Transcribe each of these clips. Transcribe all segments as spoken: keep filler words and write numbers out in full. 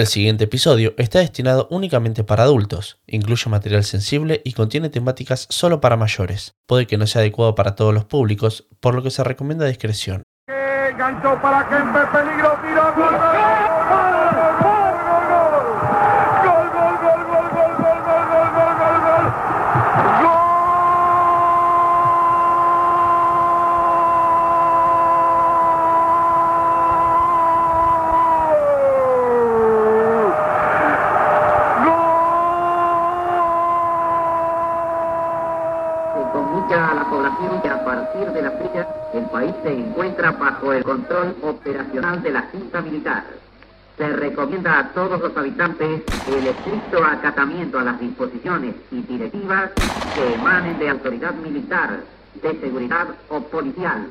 El siguiente episodio está destinado únicamente para adultos, incluye material sensible y contiene temáticas solo para mayores. Puede que no sea adecuado para todos los públicos, por lo que se recomienda discreción. Ganchó para Kempe, peligro, tiro, gol, gol, gol, gol, gol, gol, gol, gol, gol, gol, gol, gol, gol, gol, gol. Se comunica a la población que a partir de la fecha el país se encuentra bajo el control operacional de la Junta Militar. Se recomienda a todos los habitantes el estricto acatamiento a las disposiciones y directivas que emanen de autoridad militar, de seguridad o policial.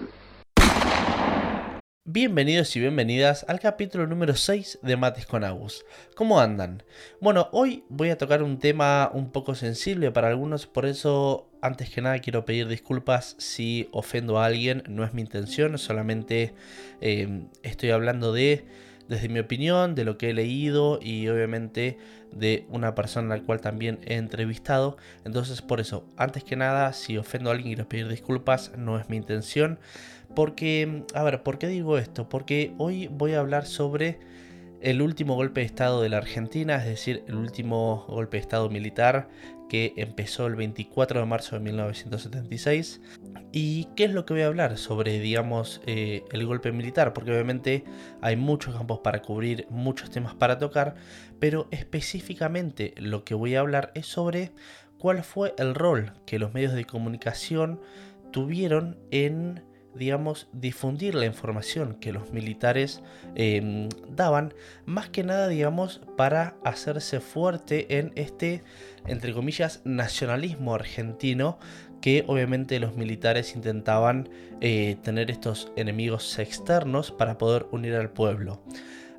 Bienvenidos y bienvenidas al capítulo número seis de Mates con Agus. ¿Cómo andan? Bueno, hoy voy a tocar un tema un poco sensible para algunos, por eso antes que nada quiero pedir disculpas si ofendo a alguien, no es mi intención, solamente eh, estoy hablando de, desde mi opinión, de lo que he leído y obviamente de una persona a la cual también he entrevistado. Entonces por eso, antes que nada, si ofendo a alguien quiero pedir disculpas, no es mi intención. Porque, a ver, ¿por qué digo esto? Porque hoy voy a hablar sobre el último golpe de Estado de la Argentina, es decir, el último golpe de Estado militar que empezó el veinticuatro de marzo de mil novecientos setenta y seis. ¿Y qué es lo que voy a hablar sobre, digamos, eh, el golpe militar? Porque obviamente hay muchos campos para cubrir, muchos temas para tocar, pero específicamente lo que voy a hablar es sobre cuál fue el rol que los medios de comunicación tuvieron en, digamos, difundir la información que los militares eh, daban, más que nada, digamos, para hacerse fuerte en este, entre comillas, nacionalismo argentino que obviamente los militares intentaban eh, tener estos enemigos externos para poder unir al pueblo.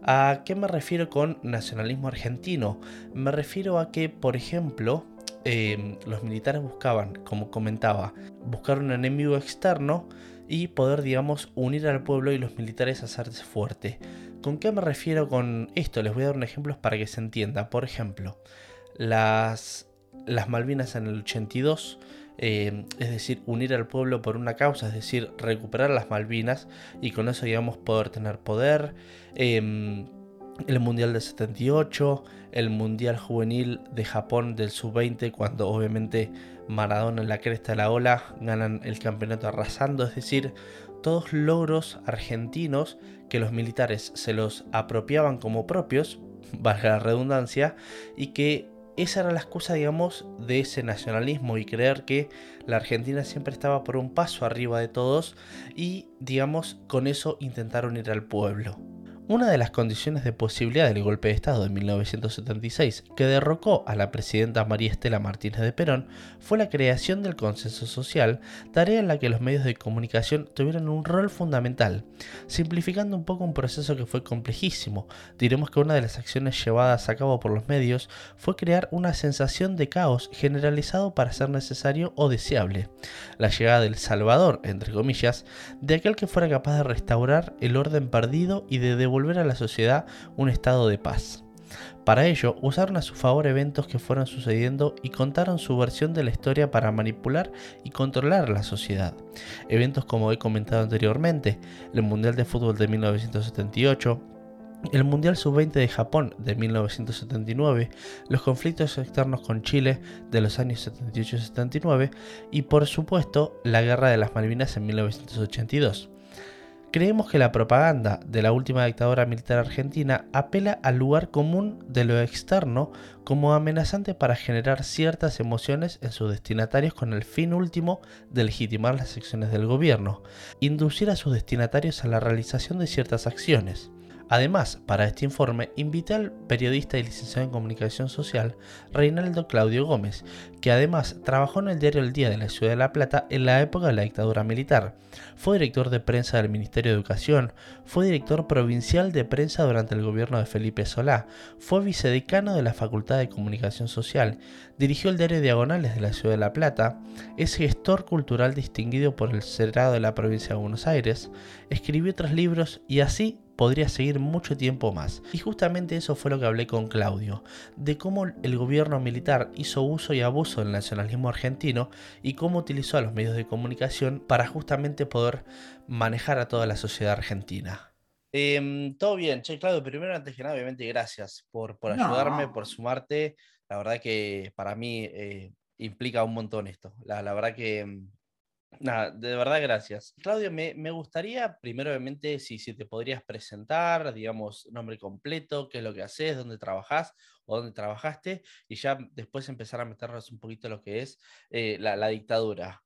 ¿A qué me refiero con nacionalismo argentino? Me refiero a que, por ejemplo, eh, los militares buscaban, como comentaba, buscar un enemigo externo y poder, digamos, unir al pueblo y los militares a hacerse fuerte. ¿Con qué me refiero con esto? Les voy a dar un ejemplo para que se entienda. Por ejemplo, las, las Malvinas en el ochenta y dos, eh, es decir, unir al pueblo por una causa, es decir, recuperar las Malvinas y con eso, digamos, poder tener poder. Eh, el Mundial del setenta y ocho, el Mundial Juvenil de Japón del sub veinte, cuando obviamente Maradona en la cresta de la ola ganan el campeonato arrasando, es decir, todos logros argentinos que los militares se los apropiaban como propios, valga la redundancia, y que esa era la excusa, digamos, de ese nacionalismo y creer que la Argentina siempre estaba por un paso arriba de todos y, digamos, con eso intentaron ir al pueblo. Una de las condiciones de posibilidad del golpe de Estado de mil novecientos setenta y seis, que derrocó a la presidenta María Estela Martínez de Perón, fue la creación del consenso social, tarea en la que los medios de comunicación tuvieron un rol fundamental, simplificando un poco un proceso que fue complejísimo. Diremos que una de las acciones llevadas a cabo por los medios fue crear una sensación de caos generalizado para ser necesario o deseable, la llegada del Salvador, entre comillas, de aquel que fuera capaz de restaurar el orden perdido y de devolver volver a la sociedad un estado de paz. Para ello, usaron a su favor eventos que fueron sucediendo y contaron su versión de la historia para manipular y controlar la sociedad. Eventos como he comentado anteriormente, el Mundial de Fútbol de mil novecientos setenta y ocho, el Mundial sub veinte de Japón de mil novecientos setenta y nueve, los conflictos externos con Chile de los años setenta y ocho setenta y nueve y, por supuesto, la Guerra de las Malvinas en mil novecientos ochenta y dos. Creemos que la propaganda de la última dictadura militar argentina apela al lugar común de lo externo como amenazante para generar ciertas emociones en sus destinatarios con el fin último de legitimar las acciones del gobierno, inducir a sus destinatarios a la realización de ciertas acciones. Además, para este informe, invité al periodista y licenciado en Comunicación Social, Reinaldo Claudio Gómez, que además trabajó en el diario El Día de la ciudad de La Plata en la época de la dictadura militar. Fue director de prensa del Ministerio de Educación, fue director provincial de prensa durante el gobierno de Felipe Solá, fue vicedecano de la Facultad de Comunicación Social, dirigió el diario Diagonales de la ciudad de La Plata, es gestor cultural distinguido por el Senado de la Provincia de Buenos Aires, escribió tres libros y así podría seguir mucho tiempo más. Y justamente eso fue lo que hablé con Claudio, de cómo el gobierno militar hizo uso y abuso del nacionalismo argentino y cómo utilizó a los medios de comunicación para justamente poder manejar a toda la sociedad argentina. Eh, todo bien, che, Claudio, primero, antes que nada, obviamente gracias por, por no. ayudarme, por sumarte. La verdad que para mí eh, implica un montón esto. La, la verdad que, nada, de verdad gracias. Claudio, me, me gustaría primero, obviamente, si, si te podrías presentar, digamos, nombre completo, qué es lo que haces, dónde trabajás o dónde trabajaste, y ya después empezar a meternos un poquito en lo que es eh, la, la dictadura.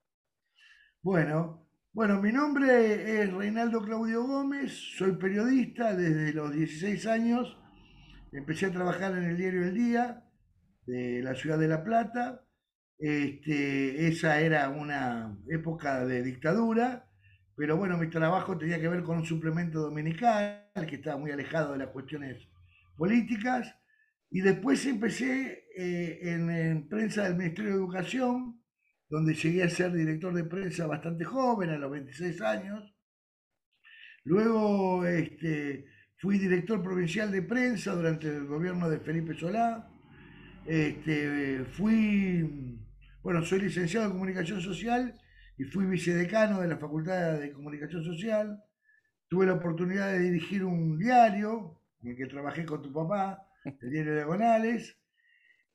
Bueno. Bueno, mi nombre es Reinaldo Claudio Gómez, soy periodista desde los dieciséis años. Empecé a trabajar en el diario El Día de la ciudad de La Plata. Este, esa era una época de dictadura, pero bueno, mi trabajo tenía que ver con un suplemento dominical que estaba muy alejado de las cuestiones políticas. Y después empecé eh, en, en prensa del Ministerio de Educación, donde llegué a ser director de prensa bastante joven, a los veintiséis años. Luego este, fui director provincial de prensa durante el gobierno de Felipe Solá. Este, fui, bueno, soy licenciado en Comunicación Social y fui vicedecano de la Facultad de Comunicación Social. Tuve la oportunidad de dirigir un diario en el que trabajé con tu papá, el diario Diagonales.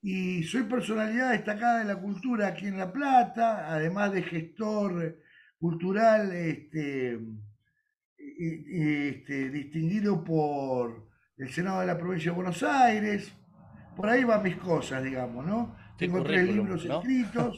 Y soy personalidad destacada de la cultura aquí en La Plata, además de gestor cultural este, este, distinguido por el Senado de la Provincia de Buenos Aires. Por ahí van mis cosas, digamos, ¿no? Tengo tres libros ¿no? escritos.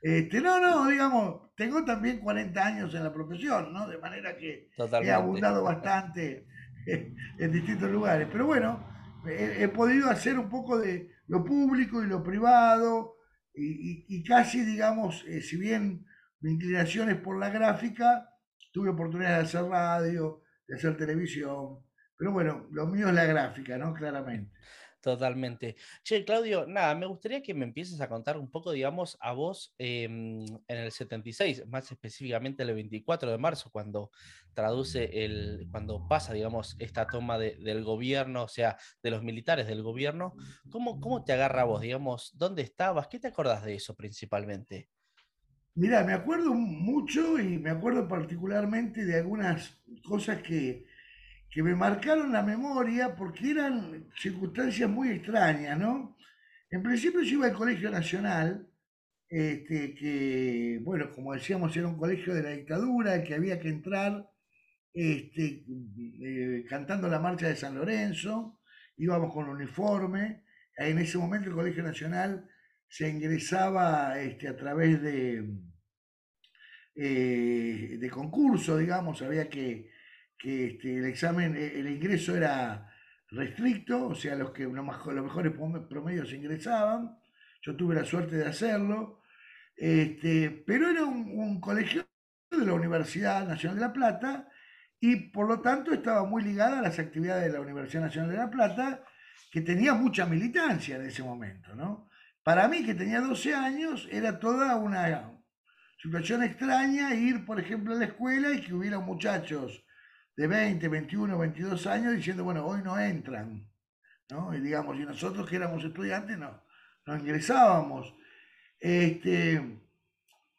Este, no, no, digamos, tengo también cuarenta años en la profesión, ¿no? De manera que Totalmente. he abundado bastante en distintos lugares. Pero bueno, he, he podido hacer un poco de lo público y lo privado, y, y, y casi, digamos, eh, si bien mi inclinación es por la gráfica, tuve oportunidad de hacer radio, de hacer televisión, pero bueno, lo mío es la gráfica, ¿no? Claramente. Totalmente. Che, Claudio, nada, me gustaría que me empieces a contar un poco, digamos, a vos eh, en el setenta y seis, más específicamente el veinticuatro de marzo, cuando traduce el, cuando pasa, digamos, esta toma de, del gobierno, o sea, de los militares del gobierno. ¿Cómo, cómo te agarra a vos, digamos? ¿Dónde estabas? ¿Qué te acordás de eso principalmente? Mirá, me acuerdo mucho y me acuerdo particularmente de algunas cosas que que me marcaron la memoria porque eran circunstancias muy extrañas, ¿no? En principio yo iba al Colegio Nacional, este, que, bueno, como decíamos, era un colegio de la dictadura, al que había que entrar este, eh, cantando la marcha de San Lorenzo, íbamos con uniforme. En ese momento el Colegio Nacional se ingresaba este, a través de, eh, de concurso, digamos, había que que este, el examen, el ingreso era restricto, o sea, los que los mejores promedios ingresaban. Yo tuve la suerte de hacerlo, este, pero era un, un colegio de la Universidad Nacional de La Plata y por lo tanto estaba muy ligada a las actividades de la Universidad Nacional de La Plata, que tenía mucha militancia en ese momento, ¿no? Para mí, que tenía doce años, era toda una situación extraña ir, por ejemplo, a la escuela y que hubiera muchachos de veinte, veintiuno, veintidós años, diciendo, bueno, hoy no entran, ¿no? Y digamos, y nosotros que éramos estudiantes no, no ingresábamos. Este,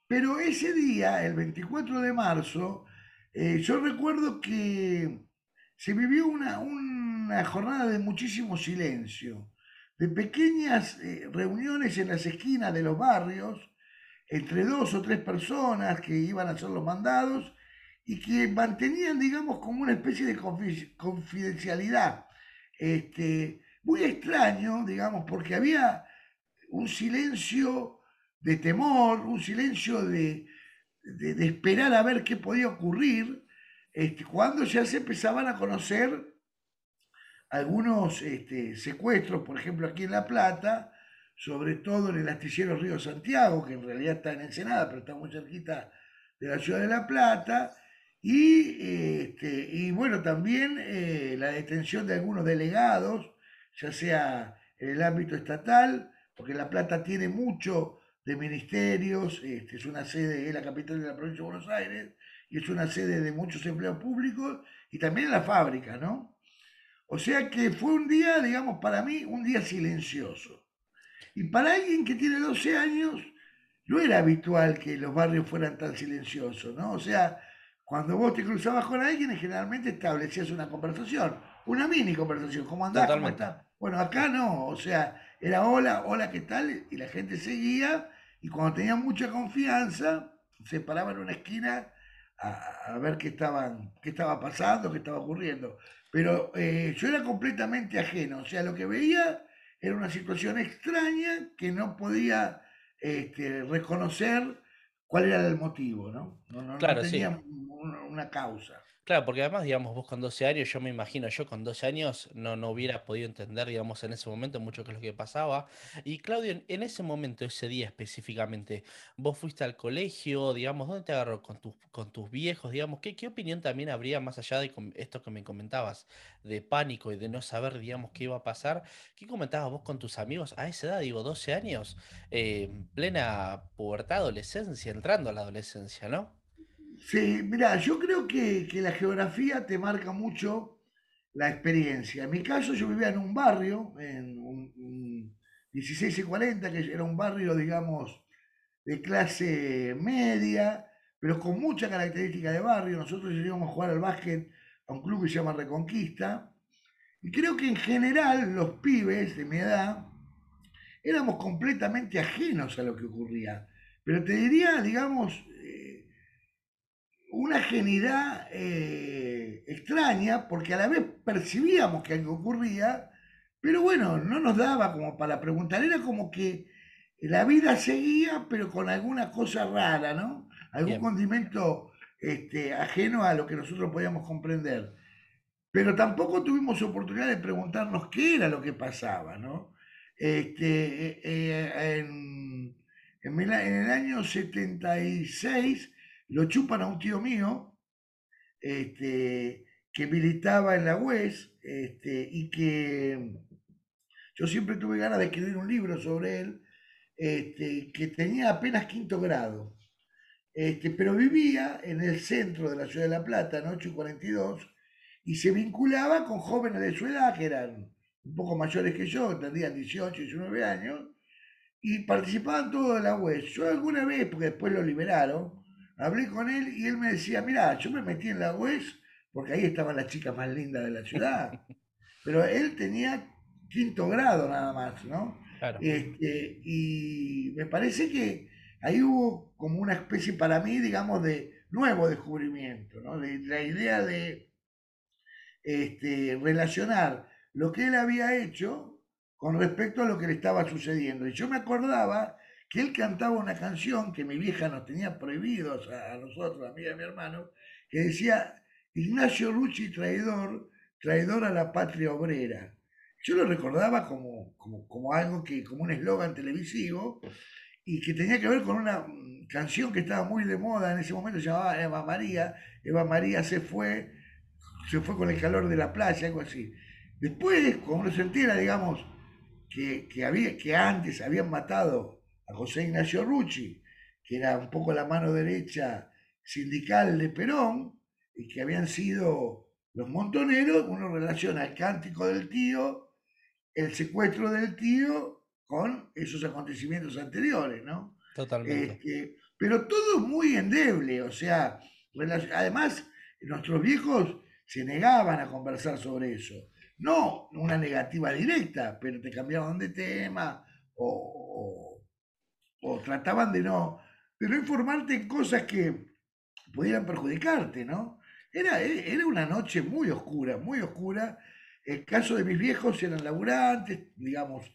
pero ese día, el veinticuatro de marzo, eh, yo recuerdo que se vivió una, una jornada de muchísimo silencio, de pequeñas eh, reuniones en las esquinas de los barrios, entre dos o tres personas que iban a hacer los mandados, y que mantenían, digamos, como una especie de confidencialidad. Este, muy extraño, digamos, porque había un silencio de temor, un silencio de, de, de esperar a ver qué podía ocurrir, este, cuando ya se empezaban a conocer algunos este, secuestros, por ejemplo, aquí en La Plata, sobre todo en el astillero Río Santiago, que en realidad está en Ensenada, pero está muy cerquita de la ciudad de La Plata. Y, este, y bueno, también eh, la detención de algunos delegados, ya sea en el ámbito estatal, porque La Plata tiene mucho de ministerios, este, es una sede, es la capital de la provincia de Buenos Aires, y es una sede de muchos empleos públicos, y también en la fábrica, ¿no? O sea que fue un día, digamos, para mí, un día silencioso. Y para alguien que tiene doce años, no era habitual que los barrios fueran tan silenciosos, ¿no? O sea, cuando vos te cruzabas con alguien, generalmente establecías una conversación, una mini conversación, ¿cómo andás? ¿Cómo estás? Bueno, acá no, o sea, era hola, hola, ¿qué tal? Y la gente seguía, y cuando tenían mucha confianza, se paraban en una esquina a, a ver qué, estaban, qué estaba pasando, qué estaba ocurriendo. Pero eh, yo era completamente ajeno, o sea, lo que veía era una situación extraña que no podía este, reconocer cuál era el motivo, ¿no? No, no, claro, no tenía sí. una, una causa. Claro, porque además, digamos, vos con doce años, yo me imagino, yo con doce años no, no hubiera podido entender, digamos, en ese momento mucho qué es lo que pasaba. Y Claudio, en ese momento, ese día específicamente, vos fuiste al colegio, digamos, ¿dónde te agarró con tus, con tus viejos? Digamos, ¿qué, qué opinión también habría más allá de esto que me comentabas, de pánico y de no saber, digamos, qué iba a pasar? ¿Qué comentabas vos con tus amigos a esa edad? Digo, doce años, eh, plena pubertad, adolescencia, entrando a la adolescencia, ¿no? Sí, mirá, yo creo que, que la geografía te marca mucho la experiencia. En mi caso, yo vivía en un barrio, en un, un dieciséis y cuarenta, que era un barrio, digamos, de clase media, pero con mucha característica de barrio. Nosotros íbamos a jugar al básquet a un club que se llama Reconquista. Y creo que en general los pibes de mi edad éramos completamente ajenos a lo que ocurría. Pero te diría, digamos, una ajenidad eh, extraña, porque a la vez percibíamos que algo ocurría, pero bueno, no nos daba como para preguntar. Era como que la vida seguía, pero con alguna cosa rara, ¿no? Algún Bien. condimento este, ajeno a lo que nosotros podíamos comprender. Pero tampoco tuvimos oportunidad de preguntarnos qué era lo que pasaba, ¿no? Este, eh, en, en el año setenta y seis... lo chupan a un tío mío este, que militaba en la U E S este, y que yo siempre tuve ganas de escribir un libro sobre él, este, que tenía apenas quinto grado, este, pero vivía en el centro de la ciudad de La Plata, en ocho y cuarenta y dos, y se vinculaba con jóvenes de su edad, que eran un poco mayores que yo, tendrían dieciocho, diecinueve años, y participaban todos de la U E S. Yo alguna vez, porque después lo liberaron, hablé con él y él me decía, mirá, yo me metí en la U E S porque ahí estaban las chicas más lindas de la ciudad. Pero él tenía quinto grado nada más, ¿no? Claro. Este, y me parece que ahí hubo como una especie para mí, digamos, de nuevo descubrimiento, ¿no? De la idea de este, relacionar lo que él había hecho con respecto a lo que le estaba sucediendo. Y yo me acordaba que él cantaba una canción que mi vieja nos tenía prohibidos a nosotros, a mí y a mi hermano, que decía, Ignacio Rucci traidor, traidor a la patria obrera. Yo lo recordaba como, como, como algo que, como un eslogan televisivo, y que tenía que ver con una canción que estaba muy de moda en ese momento, se llamaba Eva María, Eva María se fue, se fue con el calor de la playa, algo así. Después, cuando uno se entera, digamos, que, que, había, que antes habían matado a José Ignacio Rucci, que era un poco la mano derecha sindical de Perón, y que habían sido los Montoneros, uno relaciona el cántico del tío, el secuestro del tío, con esos acontecimientos anteriores, ¿no? Totalmente. Este, pero todo muy endeble, o sea, además nuestros viejos se negaban a conversar sobre eso. No una negativa directa, pero te cambiaban de tema, o... o o trataban de no, de no informarte en cosas que pudieran perjudicarte, ¿no? Era, era una noche muy oscura, muy oscura. El caso de mis viejos eran laburantes, digamos,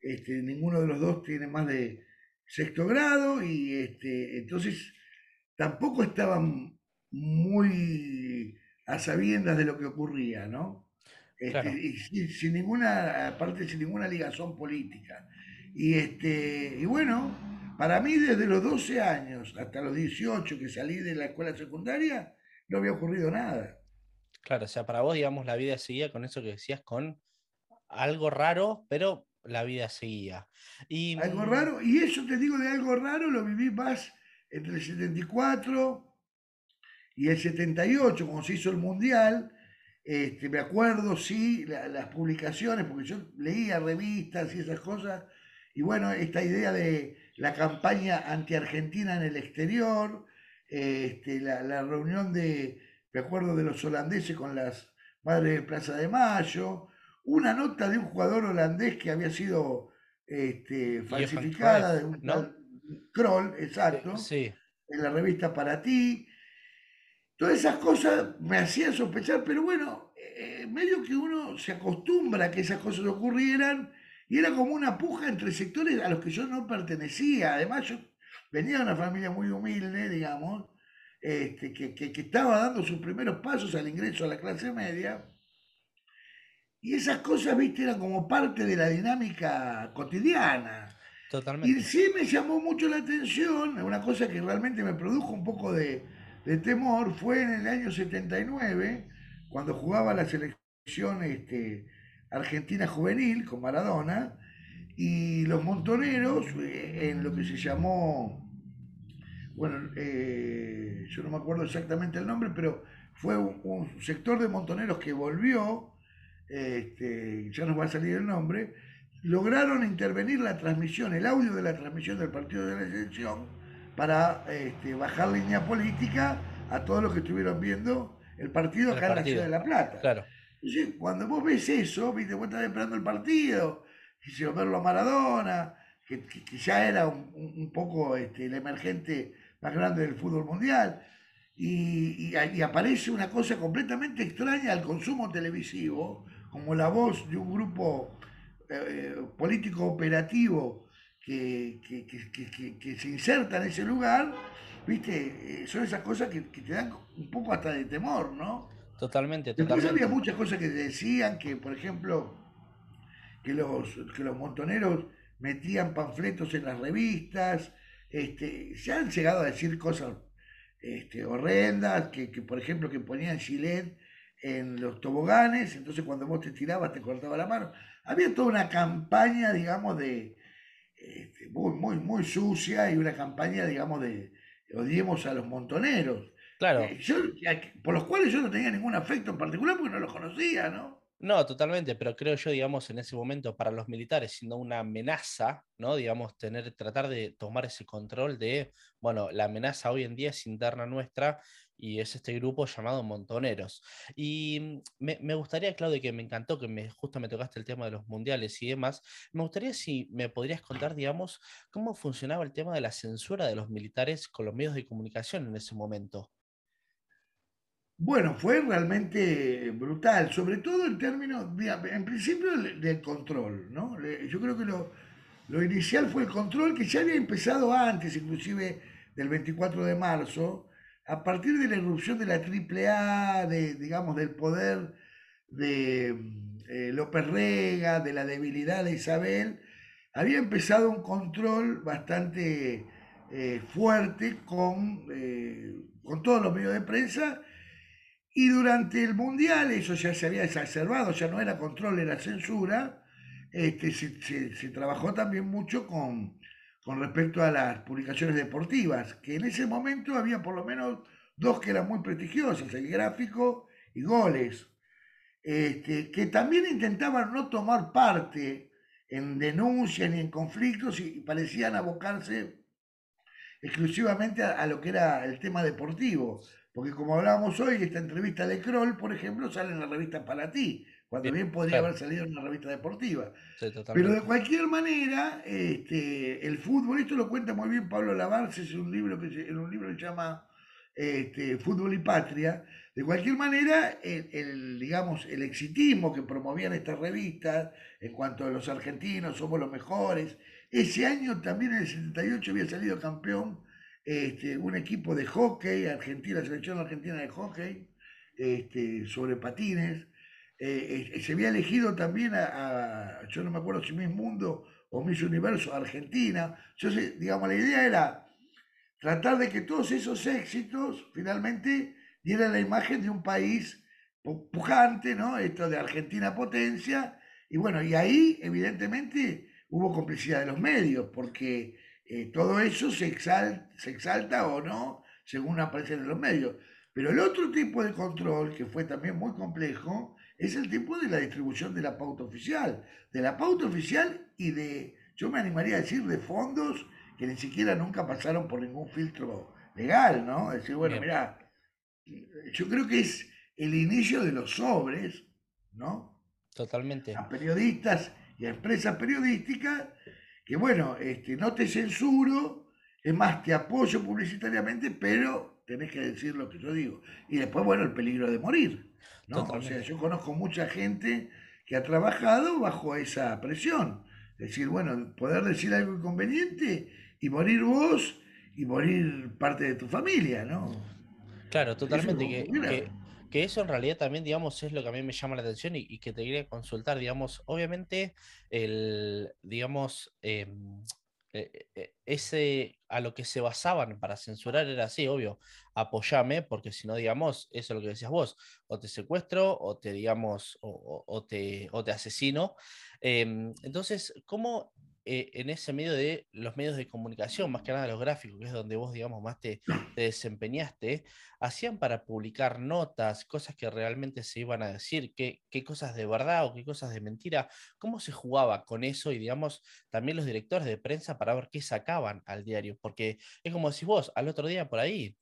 este, ninguno de los dos tiene más de sexto grado, y este, entonces tampoco estaban muy a sabiendas de lo que ocurría, ¿no? Este, claro. Y sin, sin ninguna, aparte sin ninguna ligazón política. Y, este, y bueno, para mí desde los doce años hasta los dieciocho que salí de la escuela secundaria, no había ocurrido nada. Claro, o sea, para vos, digamos, la vida seguía con eso que decías, con algo raro, pero la vida seguía. Y... algo raro, y eso te digo de algo raro, lo viví más entre el setenta y cuatro y el setenta y ocho, cuando se hizo el Mundial, Este, me acuerdo, sí, la, las publicaciones, porque yo leía revistas y esas cosas, y bueno, esta idea de la campaña antiargentina en el exterior, este, la, la reunión de, me acuerdo, de los holandeses con las Madres de Plaza de Mayo, una nota de un jugador holandés que había sido este, falsificada, de un tal Kroll, exacto, sí, en la revista Para Ti. Todas esas cosas me hacían sospechar, pero bueno, eh, medio que uno se acostumbra a que esas cosas ocurrieran, y era como una puja entre sectores a los que yo no pertenecía. Además, yo venía de una familia muy humilde, digamos, este, que, que, que estaba dando sus primeros pasos al ingreso a la clase media, y esas cosas, viste, eran como parte de la dinámica cotidiana. Totalmente. Y sí me llamó mucho la atención, una cosa que realmente me produjo un poco de... de temor, fue en el año setenta y nueve, cuando jugaba la selección este, argentina juvenil con Maradona, y los Montoneros, en lo que se llamó, bueno, eh, yo no me acuerdo exactamente el nombre, pero fue un, un sector de Montoneros que volvió, este, ya nos va a salir el nombre, lograron intervenir la transmisión, el audio de la transmisión del partido de la selección, para este, bajar línea política a todos los que estuvieron viendo el partido acá en la ciudad de La Plata. Claro. Entonces, cuando vos ves eso, viste, vos estás esperando el partido, quisieron verlo a Maradona, que, que, que ya era un, un poco este, el emergente más grande del fútbol mundial, y, y, y aparece una cosa completamente extraña al consumo televisivo, como la voz de un grupo eh, político operativo Que, que, que, que, que se inserta en ese lugar, ¿viste? Son esas cosas que, que te dan un poco hasta de temor, ¿no? Totalmente, totalmente. Después había muchas cosas que decían que, por ejemplo, que los, que los Montoneros metían panfletos en las revistas, este, se han llegado a decir cosas este, horrendas, que, que por ejemplo que ponían gilet en los toboganes, entonces cuando vos te tirabas te cortaba la mano. Había toda una campaña, digamos, de Este, muy, muy, muy sucia, y una campaña, digamos, de odiemos a los Montoneros. Claro. Eh, yo, por los cuales yo no tenía ningún afecto en particular porque no los conocía, ¿no? No, totalmente, pero creo yo, digamos, en ese momento para los militares, siendo una amenaza, ¿no? Digamos, tener, tratar de tomar ese control de, bueno, la amenaza hoy en día es interna nuestra, y es este grupo llamado Montoneros. Y me, me gustaría, Claudio, que me encantó, que me, justo me tocaste el tema de los mundiales y demás, me gustaría si me podrías contar, digamos, cómo funcionaba el tema de la censura de los militares con los medios de comunicación en ese momento. Bueno, fue realmente brutal, sobre todo en términos, en principio, del control, ¿no? Yo creo que lo, lo inicial fue el control, que ya había empezado antes, inclusive del veinticuatro de marzo, a partir de la irrupción de la triple A, de, digamos, del poder de eh, López Rega, de la debilidad de Isabel, había empezado un control bastante eh, fuerte con, eh, con todos los medios de prensa, y durante el Mundial eso ya se había exacerbado, ya no era control, era censura. Este, se, se, se trabajó también mucho con... con respecto a las publicaciones deportivas, que en ese momento había por lo menos dos que eran muy prestigiosas, El Gráfico y Goles, este, que también intentaban no tomar parte en denuncias ni en conflictos, y parecían abocarse exclusivamente a, a lo que era el tema deportivo, porque como hablábamos hoy, esta entrevista de Kroll, por ejemplo, sale en la revista Para Ti, cuando bien podría claro. haber salido en una revista deportiva. Sí, pero de cualquier manera, este, el fútbol, esto lo cuenta muy bien Pablo Lavarces en un libro que se, en un libro que se llama este, Fútbol y Patria. De cualquier manera, el, el, digamos, el exitismo que promovían estas revistas, en cuanto a los argentinos, somos los mejores. Ese año también, en el setenta y ocho, había salido campeón este, un equipo de hockey, Argentina, la selección argentina de hockey, este, sobre patines. Eh, eh, se había elegido también a, a, yo no me acuerdo si Miss Mundo o Miss Universo, Argentina. Entonces, digamos, la idea era tratar de que todos esos éxitos finalmente dieran la imagen de un país pujante, ¿no? Esto de Argentina potencia, y bueno, y ahí evidentemente hubo complicidad de los medios, porque eh, todo eso se exalta, se exalta o no, según aparecen en los medios. Pero el otro tipo de control, que fue también muy complejo, es el tipo de la distribución de la pauta oficial. De la pauta oficial y de, yo me animaría a decir, de fondos que ni siquiera nunca pasaron por ningún filtro legal, ¿no? Es decir, bueno, mirá, yo creo que es el inicio de los sobres, ¿no? Totalmente. A periodistas y a empresas periodísticas que, bueno, este, no te censuro, es más, te apoyo publicitariamente, pero tenés que decir lo que yo digo. Y después, bueno, el peligro de morir, ¿no? Totalmente. O sea, yo conozco mucha gente que ha trabajado bajo esa presión. Es decir, bueno, poder decir algo inconveniente y morir vos y morir parte de tu familia, ¿no? Claro, totalmente. Eso es que, que, que eso en realidad también, digamos, es lo que a mí me llama la atención y, y que te quería consultar, digamos, obviamente, el, digamos, eh, ese a lo que se basaban para censurar era así, obvio, apoyame, porque si no, digamos, eso es lo que decías vos, o te secuestro, o te, digamos, o, o, te, o te asesino. Eh, entonces, ¿cómo eh, en ese medio de los medios de comunicación, más que nada los gráficos, que es donde vos, digamos, más te, te desempeñaste, hacían para publicar notas, cosas que realmente se iban a decir, qué, qué cosas de verdad o qué cosas de mentira? ¿Cómo se jugaba con eso? Y, digamos, también los directores de prensa para ver qué sacaban al diario, porque es como decís vos, al otro día por ahí,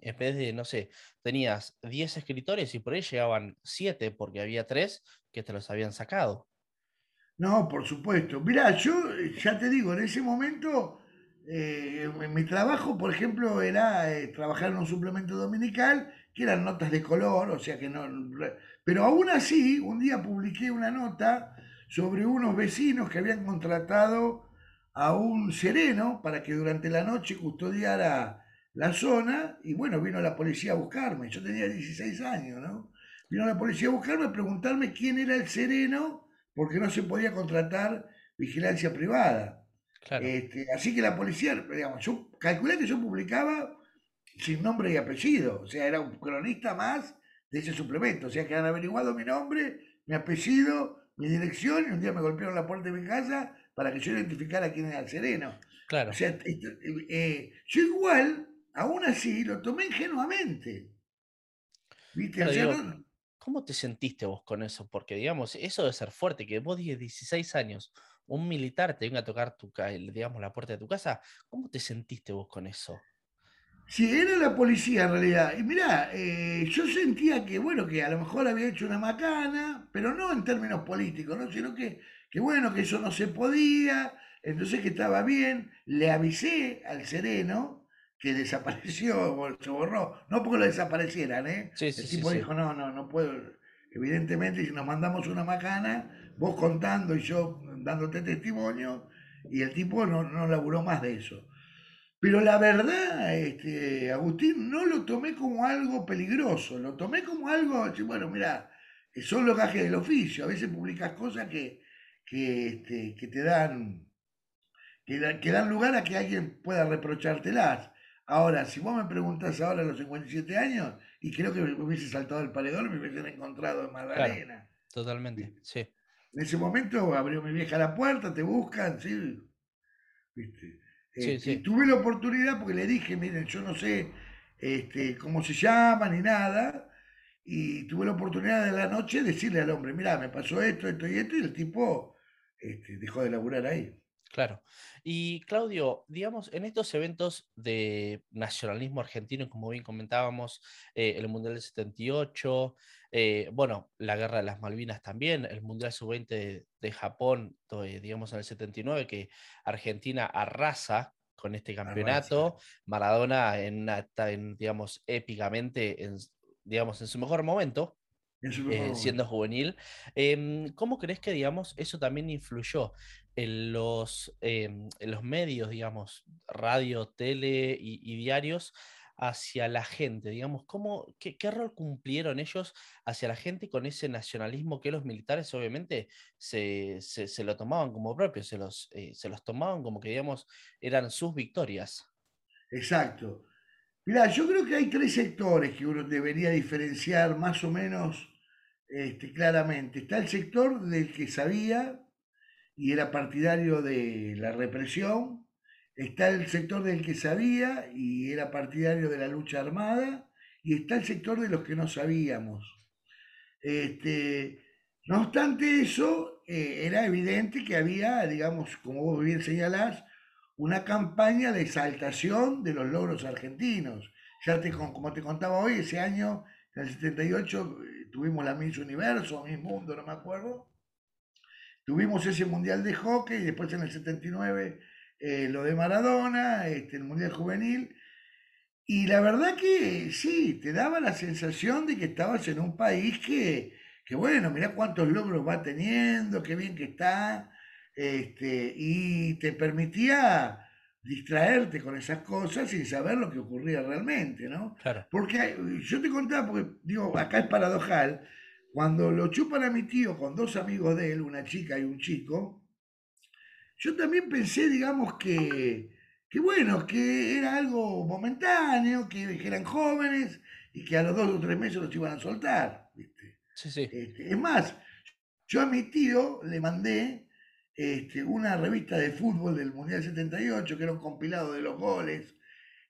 en vez de, no sé, tenías diez escritores y por ahí llegaban siete, porque había tres que te los habían sacado. No, por supuesto. Mirá, yo ya te digo, en ese momento, eh, mi trabajo, por ejemplo, era eh, trabajar en un suplemento dominical, que eran notas de color, o sea que no... Pero aún así, un día publiqué una nota sobre unos vecinos que habían contratado a un sereno para que durante la noche custodiara la zona, y bueno, vino la policía a buscarme. Yo tenía dieciséis años, ¿no? Vino la policía a buscarme a preguntarme quién era el sereno, porque no se podía contratar vigilancia privada. Claro. Este, así que la policía, digamos, yo calculé que yo publicaba sin nombre y apellido, o sea, era un cronista más de ese suplemento, o sea, que han averiguado mi nombre, mi apellido, mi dirección, y un día me golpearon la puerta de mi casa para que yo identificara quién era el sereno. Claro. O sea, eh, yo igual, aún así, lo tomé ingenuamente. ¿Viste? O sea, digo, no... ¿Cómo te sentiste vos con eso? Porque, digamos, eso de ser fuerte, que vos dices dieciséis años, un militar te venga a tocar tu, digamos, la puerta de tu casa, ¿cómo te sentiste vos con eso? Sí, era la policía en realidad. Y mirá, eh, yo sentía que, bueno, que a lo mejor había hecho una macana, pero no en términos políticos, ¿no? Sino que, que bueno, que eso no se podía, entonces que estaba bien. Le avisé al sereno que desapareció, se borró, no porque lo desaparecieran, ¿eh? Sí, sí, el tipo sí, dijo, sí. no, no, no puedo, evidentemente si nos mandamos una macana, vos contando y yo dándote testimonio, y el tipo no, no laburó más de eso. Pero la verdad, este, Agustín, no lo tomé como algo peligroso, lo tomé como algo, bueno, mirá, son los gajes del oficio, a veces publicas cosas que, que, este, que te dan, que, da, que dan lugar a que alguien pueda reprochártelas. Ahora, si vos me preguntás ahora a los cincuenta y siete años, y creo que me hubiese saltado el paredón, me hubiesen encontrado en Magdalena. Claro, totalmente, sí. En ese momento abrió mi vieja la puerta, te buscan, sí. ¿Viste? Este, sí, sí. Tuve la oportunidad porque le dije, miren, yo no sé este, cómo se llama ni nada, y tuve la oportunidad de la noche decirle al hombre, mirá, me pasó esto, esto y esto, y el tipo este, dejó de laburar ahí. Claro. Y Claudio, digamos, en estos eventos de nacionalismo argentino, como bien comentábamos, eh, el Mundial del setenta y ocho, eh, bueno, la Guerra de las Malvinas también, el Mundial sub veinte de, de Japón, eh, digamos en el setenta y nueve, que Argentina arrasa con este campeonato, Maradona en, una, en digamos, épicamente, en, digamos, en su mejor momento. Eh, siendo juvenil, eh, ¿cómo crees que, digamos, eso también influyó en los, eh, en los medios, digamos, radio, tele y, y diarios hacia la gente? Digamos, ¿cómo, qué, qué rol cumplieron ellos hacia la gente con ese nacionalismo que los militares obviamente se, se, se lo tomaban como propio, se los, eh, se los tomaban como que, digamos, eran sus victorias? Exacto. Mirá, yo creo que hay tres sectores que uno debería diferenciar más o menos este, claramente. Está el sector del que sabía y era partidario de la represión. Está el sector del que sabía y era partidario de la lucha armada. y está el sector de los que no sabíamos. Este, no obstante eso, eh, era evidente que había, digamos, como vos bien señalás, una campaña de exaltación de los logros argentinos. Ya te, como te contaba hoy, ese año, en el setenta y ocho, tuvimos la Miss Universo, Miss Mundo, no me acuerdo. Tuvimos ese Mundial de Hockey, y después en el setenta y nueve eh, lo de Maradona, este, el Mundial Juvenil. Y la verdad que sí, te daba la sensación de que estabas en un país que, que bueno, mirá cuántos logros va teniendo, qué bien que está. Este, y te permitía distraerte con esas cosas sin saber lo que ocurría realmente, ¿no? Claro. Porque yo te contaba, porque digo, acá es paradojal, cuando lo chupan a mi tío con dos amigos de él, una chica y un chico, yo también pensé, digamos, que, que bueno, que era algo momentáneo, que, que eran jóvenes y que a los dos o tres meses los iban a soltar, ¿viste? Sí, sí. Este, es más, yo a mi tío le mandé Este, una revista de fútbol del Mundial setenta y ocho, que era un compilado de los goles,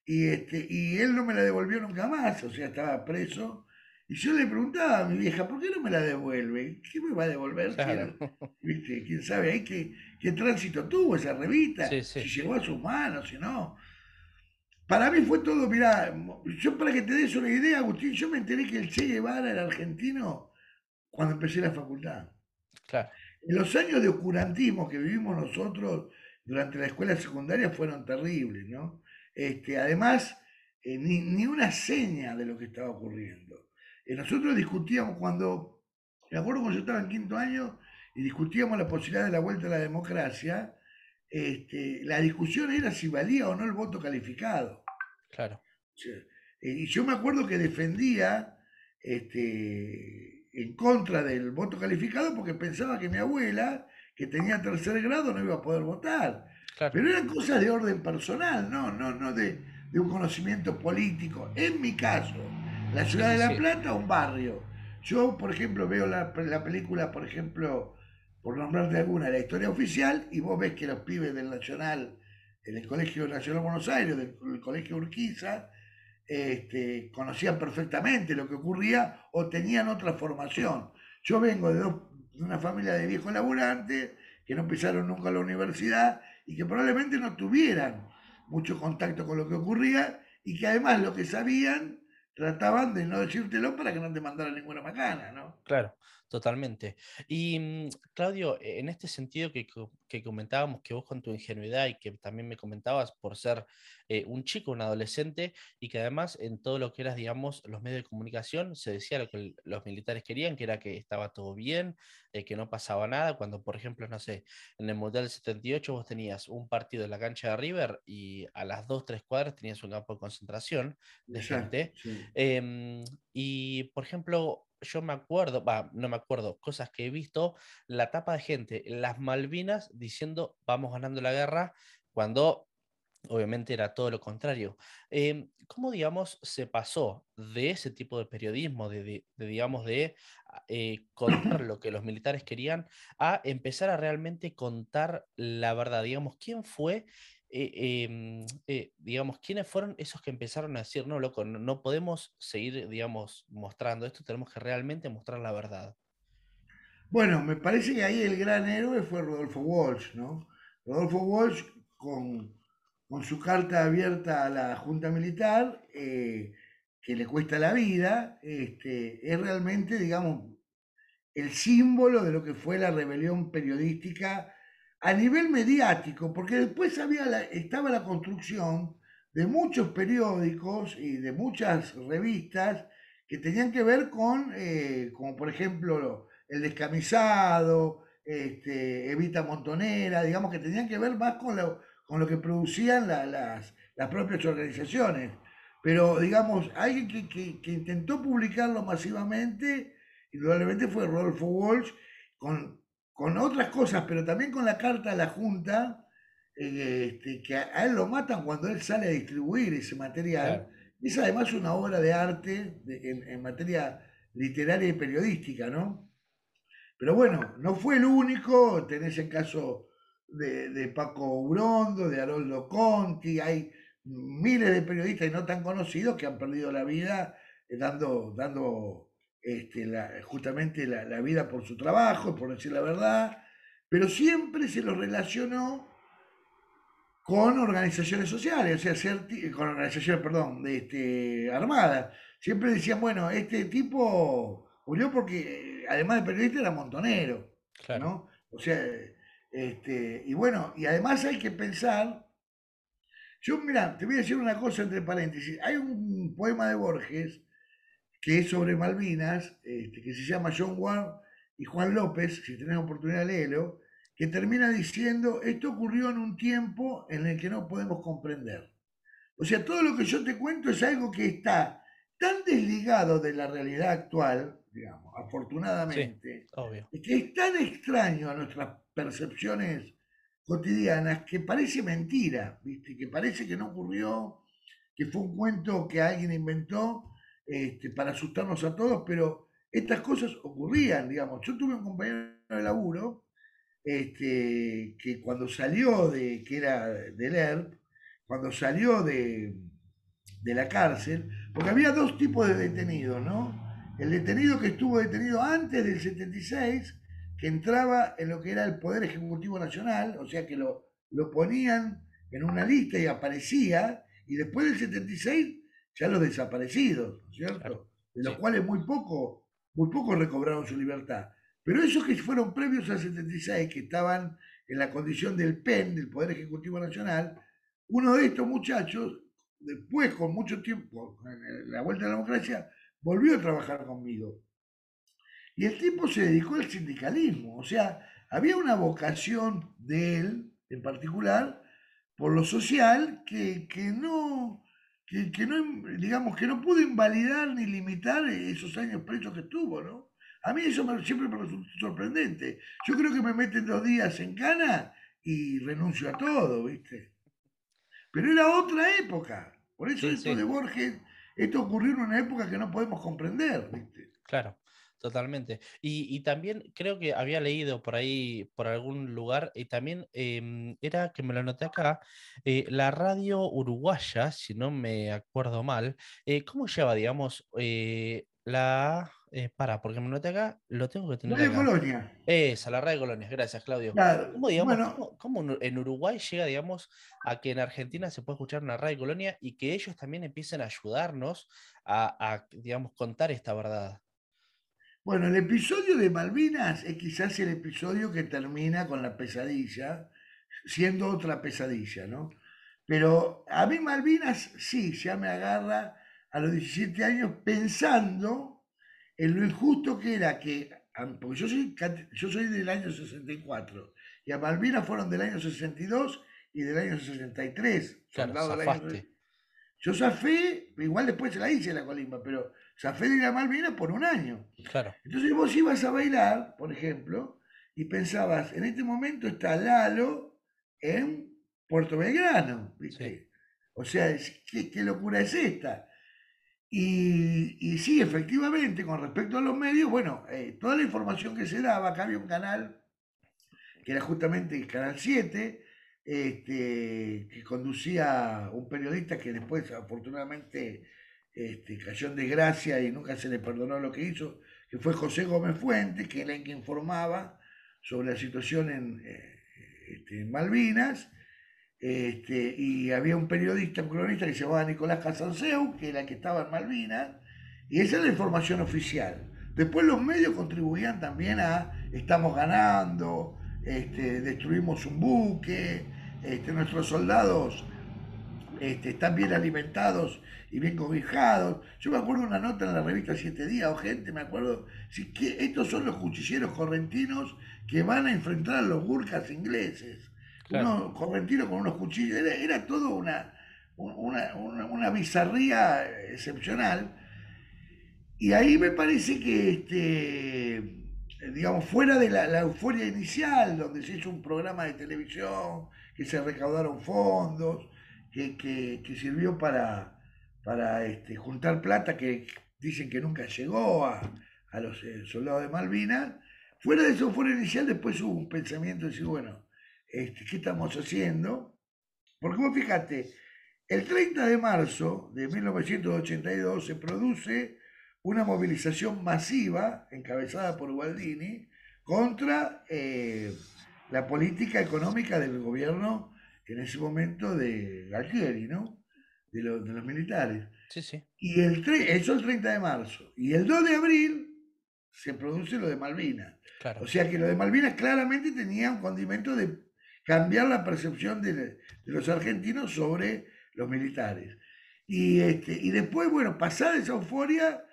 y, este, y él no me la devolvió nunca más, o sea, estaba preso, y yo le preguntaba a mi vieja, ¿por qué no me la devuelve? ¿Qué me va a devolver? Claro. ¿Viste? ¿Quién sabe ahí qué, qué tránsito tuvo esa revista? Sí, sí. Si llegó a sus manos, si no. Para mí fue todo, mirá, yo para que te des una idea, Agustín, yo me enteré que el Che Guevara era argentino cuando empecé la facultad. Claro. En los años de oscurantismo que vivimos nosotros durante la escuela secundaria fueron terribles, ¿no? Este, además, eh, ni, ni una seña de lo que estaba ocurriendo. Eh, nosotros discutíamos cuando, me acuerdo cuando yo estaba en quinto año, y discutíamos la posibilidad de la vuelta a la democracia, este, la discusión era si valía o no el voto calificado. Claro. O sea, eh, y yo me acuerdo que defendía... Este, en contra del voto calificado porque pensaba que mi abuela, que tenía tercer grado, no iba a poder votar. Claro. Pero eran cosas de orden personal, no, no, no de, de un conocimiento político. En mi caso, la ciudad de La Plata, un barrio. Yo, por ejemplo, veo la, la película, por ejemplo, por nombrarte alguna, La Historia Oficial, y vos ves que los pibes del Nacional, en el Colegio Nacional de Buenos Aires, del, del Colegio Urquiza, Este, conocían perfectamente lo que ocurría o tenían otra formación. Yo vengo de, dos, de una familia de viejos laburantes que no pisaron nunca a la universidad y que probablemente no tuvieran mucho contacto con lo que ocurría y que además lo que sabían trataban de no decírtelo para que no te mandaran ninguna macana, ¿no? Claro, totalmente. Y Claudio, en este sentido que, que comentábamos que vos con tu ingenuidad y que también me comentabas por ser eh, un chico, un adolescente, y que además en todo lo que eras, digamos, los medios de comunicación, se decía lo que los militares querían, que era que estaba todo bien, eh, que no pasaba nada, cuando por ejemplo, no sé, en el Mundial del setenta y ocho vos tenías un partido en la cancha de River y a las dos, tres cuadras tenías un campo de concentración de gente. Sí, sí. Eh, y por ejemplo... Yo me acuerdo, bah, no me acuerdo, cosas que he visto, la tapa de gente, las Malvinas diciendo vamos ganando la guerra, cuando obviamente era todo lo contrario. Eh, ¿Cómo, digamos, se pasó de ese tipo de periodismo, de, de, de digamos, de eh, contar lo que los militares querían, a empezar a realmente contar la verdad? Digamos, ¿quién fue? Eh, eh, eh, digamos, ¿quiénes fueron esos que empezaron a decir, no, loco, no, no podemos seguir, digamos, mostrando esto, tenemos que realmente mostrar la verdad? Bueno, me parece que ahí el gran héroe fue Rodolfo Walsh, ¿no? Rodolfo Walsh, con, con su carta abierta a la Junta Militar, eh, que le cuesta la vida, este, es realmente, digamos, el símbolo de lo que fue la rebelión periodística a nivel mediático, porque después había la, estaba la construcción de muchos periódicos y de muchas revistas que tenían que ver con, eh, como por ejemplo, El Descamisado, este, Evita Montonera, digamos que tenían que ver más con lo, con lo que producían la, las, las propias organizaciones. Pero, digamos, alguien que, que, que intentó publicarlo masivamente, indudablemente fue Rodolfo Walsh, con... con otras cosas, pero también con la carta a la Junta, eh, este, que a, a él lo matan cuando él sale a distribuir ese material. Claro. Es además una obra de arte de, en, en materia literaria y periodística, ¿no? Pero bueno, no fue el único, tenés el caso de, de Paco Urondo, de Haroldo Conti, hay miles de periodistas y no tan conocidos que han perdido la vida dando, dando este, la, justamente la, la vida por su trabajo, por decir la verdad, pero siempre se los relacionó con organizaciones sociales, o sea, con organizaciones, perdón, este, armadas. Siempre decían, bueno, este tipo murió porque, además de periodista, era montonero. Claro. ¿No? O sea, este, y bueno, y además hay que pensar... Yo, mirá, te voy a decir una cosa entre paréntesis. Hay un poema de Borges que es sobre Malvinas, este, que se llama John Ward y Juan López, si tenés oportunidad léelo, que termina diciendo, esto ocurrió en un tiempo en el que no podemos comprender. O sea, todo lo que yo te cuento es algo que está tan desligado de la realidad actual, digamos, afortunadamente, sí, obvio, que es tan extraño a nuestras percepciones cotidianas, que parece mentira, ¿viste? Que parece que no ocurrió, que fue un cuento que alguien inventó este, para asustarnos a todos, pero estas cosas ocurrían, digamos. Yo tuve un compañero de laburo este, que cuando salió, de que era del E R P, cuando salió de, de la cárcel, porque había dos tipos de detenidos, ¿no? El detenido que estuvo detenido antes del setenta y seis, que entraba en lo que era el Poder Ejecutivo Nacional, o sea que lo, lo ponían en una lista y aparecía, y después del setenta y seis ya los desaparecidos, ¿no es cierto? Claro. De los sí. cuales muy poco, muy poco recobraron su libertad. Pero esos que fueron previos al setenta y seis, que estaban en la condición del P E N, del Poder Ejecutivo Nacional, uno de estos muchachos, después con mucho tiempo, en la vuelta a la democracia, volvió a trabajar conmigo. Y el tipo se dedicó al sindicalismo, o sea, había una vocación de él, en particular, por lo social, que, que, no, que, que no, digamos, que no pudo invalidar ni limitar esos años presos que estuvo, ¿no? A mí eso me, siempre me resultó sorprendente. Yo creo que me meten dos días en cana y renuncio a todo, ¿viste? Pero era otra época. Por eso sí, esto sí. de Borges, esto ocurrió en una época que no podemos comprender, ¿viste? Claro. Totalmente. Y, y también creo que había leído por ahí, por algún lugar, y también eh, era, que me lo anoté acá, eh, la radio uruguaya, si no me acuerdo mal, eh, ¿cómo lleva, digamos, eh, la... Eh, para, porque me lo anoté acá, lo tengo que tener Radio acá. Colonia. Esa, la Radio Colonia, gracias, Claudio. Claro. ¿Cómo, digamos, bueno, cómo, cómo en Uruguay llega, digamos, a que en Argentina se pueda escuchar una Radio Colonia y que ellos también empiecen a ayudarnos a, a digamos, contar esta verdad? Bueno, el episodio de Malvinas es quizás el episodio que termina con la pesadilla, siendo otra pesadilla, ¿no? Pero a mí Malvinas sí, ya me agarra a los diecisiete años pensando en lo injusto que era que, porque yo soy, yo soy del año sesenta y cuatro, y a Malvinas fueron del año sesenta y dos y del año sesenta y tres. Claro, zafaste. Del año, yo zafé, igual después se la hice la colimba, pero... O sea, Fede y la Malvina por un año. Claro. Entonces vos ibas a bailar, por ejemplo, y pensabas, en este momento está Lalo en Puerto Belgrano, ¿viste? Sí. O sea, ¿qué, qué locura es esta? Y, y sí, efectivamente, con respecto a los medios, bueno, eh, toda la información que se daba, acá había un canal, que era justamente el Canal siete, este, que conducía un periodista que después, afortunadamente, Este, cayó en desgracia y nunca se le perdonó lo que hizo, que fue José Gómez Fuentes, que era el que informaba sobre la situación en, eh, este, en Malvinas, este, y había un periodista, un cronista que se llamaba Nicolás Casanseu, que era el que estaba en Malvinas, y esa era la información oficial. Después los medios contribuían también a estamos ganando, este, destruimos un buque, este, nuestros soldados Este, están bien alimentados y bien cobijados. Yo me acuerdo una nota en la revista Siete Días, o Gente, me acuerdo, si, que estos son los cuchilleros correntinos que van a enfrentar a los burkas ingleses. Claro. Unos correntinos con unos cuchillos. Era, era todo una, una, una, una bizarría excepcional. Y ahí me parece que, este, digamos, fuera de la, la euforia inicial, donde se hizo un programa de televisión, que se recaudaron fondos, Que, que, que sirvió para, para este, juntar plata que dicen que nunca llegó a, a los eh, soldados de Malvinas. Fuera de eso, fuera inicial, después hubo un pensamiento de decir, bueno, este, ¿qué estamos haciendo? Porque vos fíjate, el treinta de marzo de mil novecientos ochenta y dos se produce una movilización masiva encabezada por Ubaldini contra eh, la política económica del gobierno en ese momento de Galtieri, ¿no? De, lo, de los militares. Sí, sí. Y el eso el treinta de marzo. Y el dos de abril se produce lo de Malvinas. Claro. O sea que lo de Malvinas claramente tenía un condimento de cambiar la percepción de, de los argentinos sobre los militares. Y, este, y después, bueno, pasada esa euforia,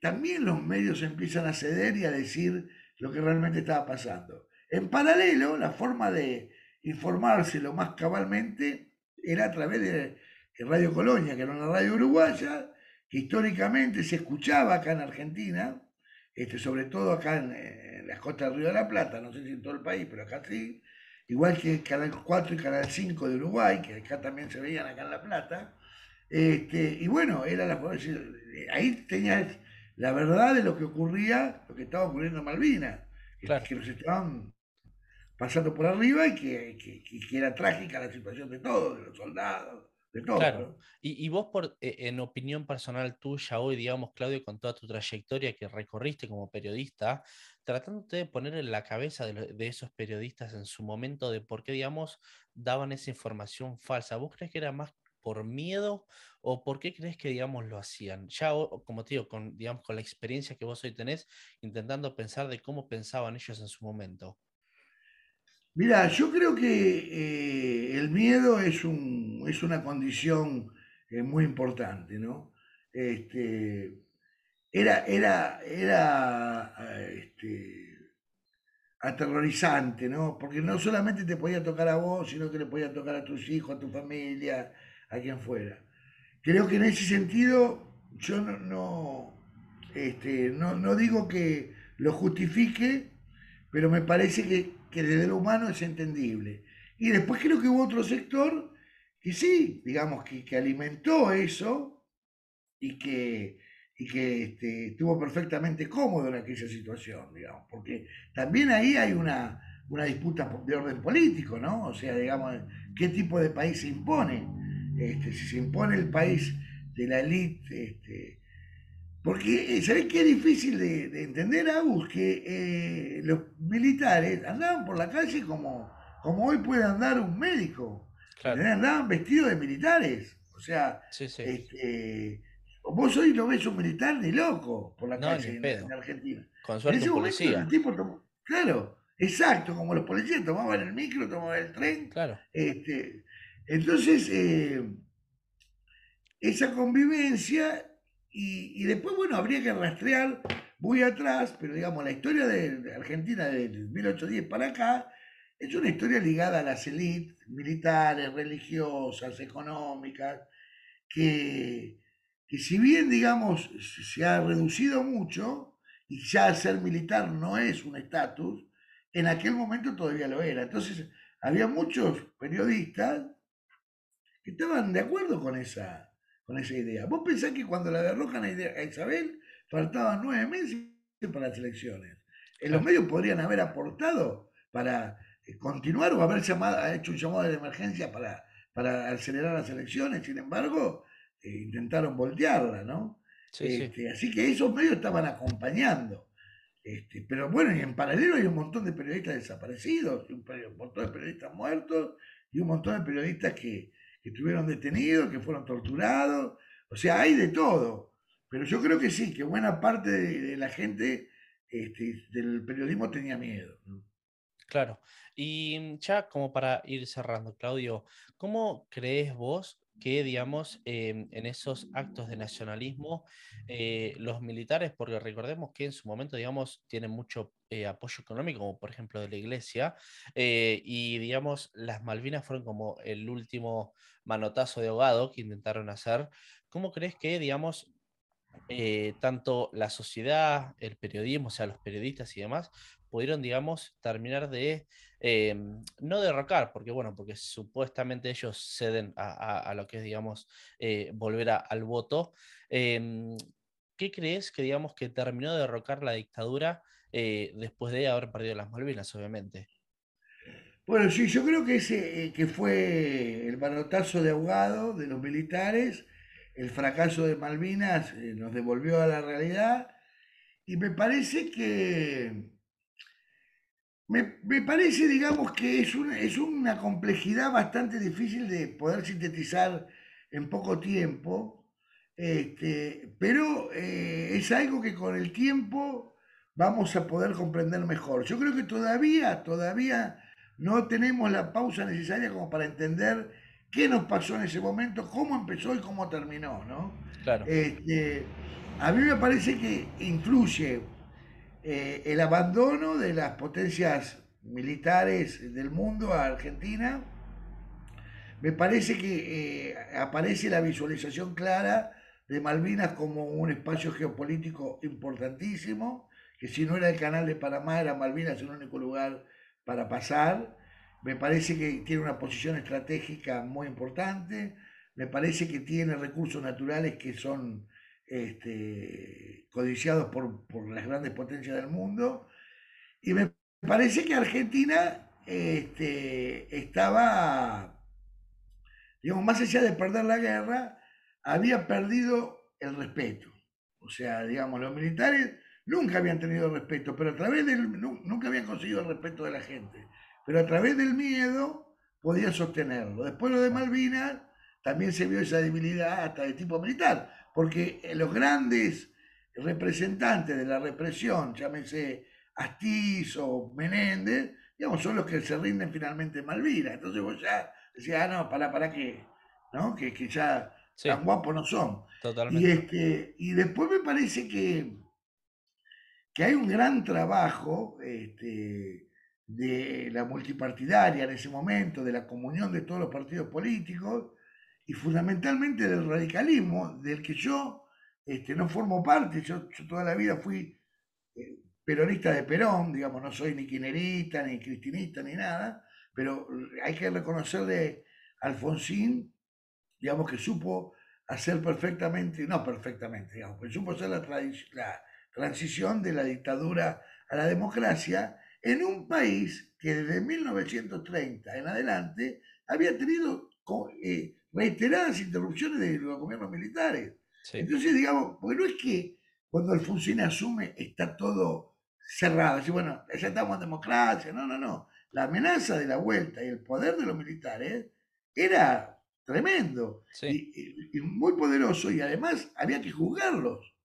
también los medios empiezan a ceder y a decir lo que realmente estaba pasando. En paralelo, la forma de informarse lo más cabalmente era a través de Radio Colonia, que era una radio uruguaya, que históricamente se escuchaba acá en Argentina, este, sobre todo acá en, en las costas del Río de la Plata, no sé si en todo el país, pero acá sí, igual que Canal cuatro y Canal cinco de Uruguay, que acá también se veían acá en La Plata, este, y bueno, era la, ahí tenías la verdad de lo que ocurría, lo que estaba ocurriendo en Malvinas, claro, que nos estaban pasando por arriba y que, que, que era trágica la situación de todos, de los soldados, de todos. Claro. ¿No? Y, y vos, por, en opinión personal tuya hoy, digamos, Claudio, con toda tu trayectoria que recorriste como periodista, tratándote de poner en la cabeza de, lo, de esos periodistas en su momento de por qué, digamos, daban esa información falsa, ¿vos crees que era más por miedo o por qué crees que, digamos, lo hacían? Ya, como te digo, con, digamos, con la experiencia que vos hoy tenés, intentando pensar de cómo pensaban ellos en su momento. Mirá, yo creo que eh, el miedo es, un, es una condición eh, muy importante, ¿no? Este, era era, era este, aterrorizante, ¿no? Porque no solamente te podía tocar a vos, sino que le podía tocar a tus hijos, a tu familia, a quien fuera. Creo que en ese sentido yo no, no, este, no, no digo que lo justifique, pero me parece que, que desde lo humano es entendible. Y después creo que hubo otro sector que sí, digamos, que, que alimentó eso y que, y que este, estuvo perfectamente cómodo en aquella situación, digamos, porque también ahí hay una, una disputa de orden político, ¿no? O sea, digamos, ¿qué tipo de país se impone? Este, si se impone el país de la élite, este, porque ¿sabés qué es difícil de, de entender, Agus? Que eh, los militares andaban por la calle como, como hoy puede andar un médico. Claro. Andaban vestidos de militares, o sea, sí, sí. Este, vos hoy no ves un militar ni loco por la no, calle en, en Argentina. Con suerte en ese momento, policía. El tipo tomó, claro, exacto, como los policías tomaban el micro, tomaban el tren. Claro. Este, entonces, eh, esa convivencia, y, y después, bueno, habría que rastrear muy atrás, pero digamos, la historia de Argentina de mil ochocientos diez para acá es una historia ligada a las élites militares, religiosas, económicas, que, que si bien, digamos, se ha reducido mucho, y ya ser militar no es un estatus, en aquel momento todavía lo era. Entonces, había muchos periodistas que estaban de acuerdo con esa, con esa idea. Vos pensás que cuando la derrocan a Isabel faltaban nueve meses para las elecciones. En los medios podrían haber aportado para continuar o haber llamado, hecho un llamado de emergencia para, para acelerar las elecciones. Sin embargo, eh, intentaron voltearla, ¿no? Sí, este, sí. Así que esos medios estaban acompañando. Este, pero bueno, y en paralelo hay un montón de periodistas desaparecidos, un montón de periodistas muertos y un montón de periodistas que que estuvieron detenidos, que fueron torturados, o sea, hay de todo. Pero yo creo que sí, que buena parte de, de la gente este, del periodismo tenía miedo, ¿no? Claro. Y ya como para ir cerrando, Claudio, ¿cómo crees vos que, digamos, eh, en esos actos de nacionalismo, eh, los militares, porque recordemos que en su momento, digamos, tienen mucho eh, apoyo económico, como por ejemplo de la Iglesia, eh, y, digamos, las Malvinas fueron como el último manotazo de ahogado que intentaron hacer? ¿Cómo crees que, digamos, eh, tanto la sociedad, el periodismo, o sea, los periodistas y demás, pudieron, digamos, terminar de, eh, no derrocar, porque bueno, porque supuestamente ellos ceden a, a, a lo que es, digamos, eh, volver a, al voto? Eh, ¿Qué crees que, digamos, que terminó de derrocar la dictadura eh, después de haber perdido las Malvinas, obviamente? Bueno, sí, yo creo que ese eh, que fue el manotazo de ahogado de los militares el fracaso de Malvinas eh, nos devolvió a la realidad, y me parece que, me, me parece, digamos, que es una, es una complejidad bastante difícil de poder sintetizar en poco tiempo, este, pero eh, es algo que con el tiempo vamos a poder comprender mejor. Yo creo que todavía, todavía no tenemos la pausa necesaria como para entender qué nos pasó en ese momento, cómo empezó y cómo terminó, ¿no? Claro. Este, a mí me parece que influye eh, el abandono de las potencias militares del mundo a Argentina. Me parece que eh, aparece la visualización clara de Malvinas como un espacio geopolítico importantísimo, que si no era el canal de Panamá, era Malvinas el único lugar para pasar. Me parece que tiene una posición estratégica muy importante, me parece que tiene recursos naturales que son este, codiciados por, por las grandes potencias del mundo, y me parece que Argentina este, estaba, digamos, más allá de perder la guerra, había perdido el respeto. O sea, digamos, los militares nunca habían tenido respeto, pero a través del, nunca habían conseguido el respeto de la gente, pero a través del miedo podía sostenerlo. Después lo de Malvinas también se vio esa debilidad hasta de tipo militar, porque los grandes representantes de la represión, llámese Astiz o Menéndez, digamos, son los que se rinden finalmente en Malvinas. Entonces vos ya decías, ah, no, para, para qué, ¿no? Que, que ya sí, tan guapos no son. Totalmente. Y, este, y después me parece que, que hay un gran trabajo este, de la multipartidaria en ese momento, de la comunión de todos los partidos políticos, y fundamentalmente del radicalismo, del que yo este, no formo parte. Yo, yo toda la vida fui eh, peronista de Perón, digamos, no soy ni kirchnerista, ni cristinista, ni nada, pero hay que reconocerle a Alfonsín, digamos, que supo hacer perfectamente, no perfectamente, digamos, que supo hacer la tradición, la transición de la dictadura a la democracia en un país que desde mil novecientos treinta en adelante había tenido eh, reiteradas interrupciones de los gobiernos militares. Sí. Entonces, digamos, porque no es que cuando Alfonsín asume está todo cerrado, así, bueno, ya estamos en democracia, no, no, no. La amenaza de la vuelta y el poder de los militares era tremendo, sí, y, y muy poderoso, y además había que juzgarlos.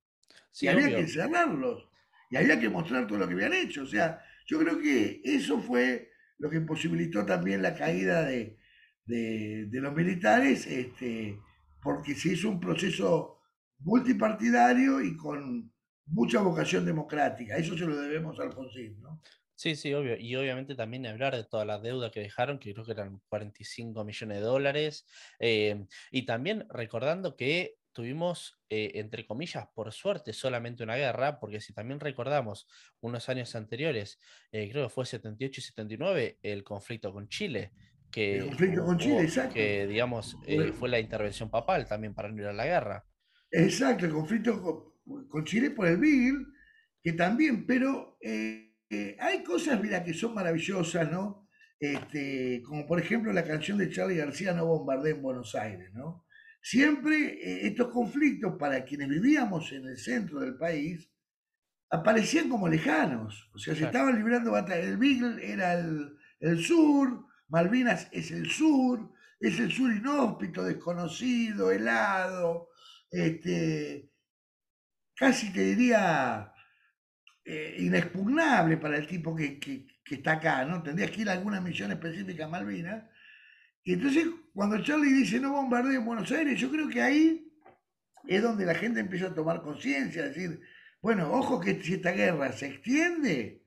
Sí, y había obvio. que encerrarlos, y había que mostrar todo lo que habían hecho. O sea, yo creo que eso fue lo que imposibilitó también la caída de, de, de los militares, este, porque se hizo un proceso multipartidario y con mucha vocación democrática. Eso se lo debemos a Alfonsín, ¿no? Sí, sí, obvio. Y obviamente también hablar de todas las deudas que dejaron, que creo que eran cuarenta y cinco millones de dólares. Eh, y también recordando que tuvimos, eh, entre comillas, por suerte, solamente una guerra, porque si también recordamos unos años anteriores, eh, creo que fue setenta y ocho y setenta y nueve, el conflicto con Chile, que, el conflicto con Chile, exacto, que digamos, eh, fue la intervención papal también para no ir a la guerra. Exacto, el conflicto con, con Chile por el Beagle, que también, pero eh, eh, hay cosas, mira, que son maravillosas, ¿no? Este, como por ejemplo la canción de Charly García, No bombardeen en Buenos Aires, ¿no? Siempre eh, estos conflictos, para quienes vivíamos en el centro del país, aparecían como lejanos. O sea, se estaban librando batallas. El Beagle era el, el sur, Malvinas es el sur, es el sur inhóspito, desconocido, helado, este, casi te diría eh, inexpugnable para el tipo que, que, que está acá, ¿no? Tendrías que ir a alguna misión específica a Malvinas. Y entonces, cuando Charly dice no bombardeen Buenos Aires, yo creo que ahí es donde la gente empieza a tomar conciencia, a decir, bueno, ojo que si esta guerra se extiende,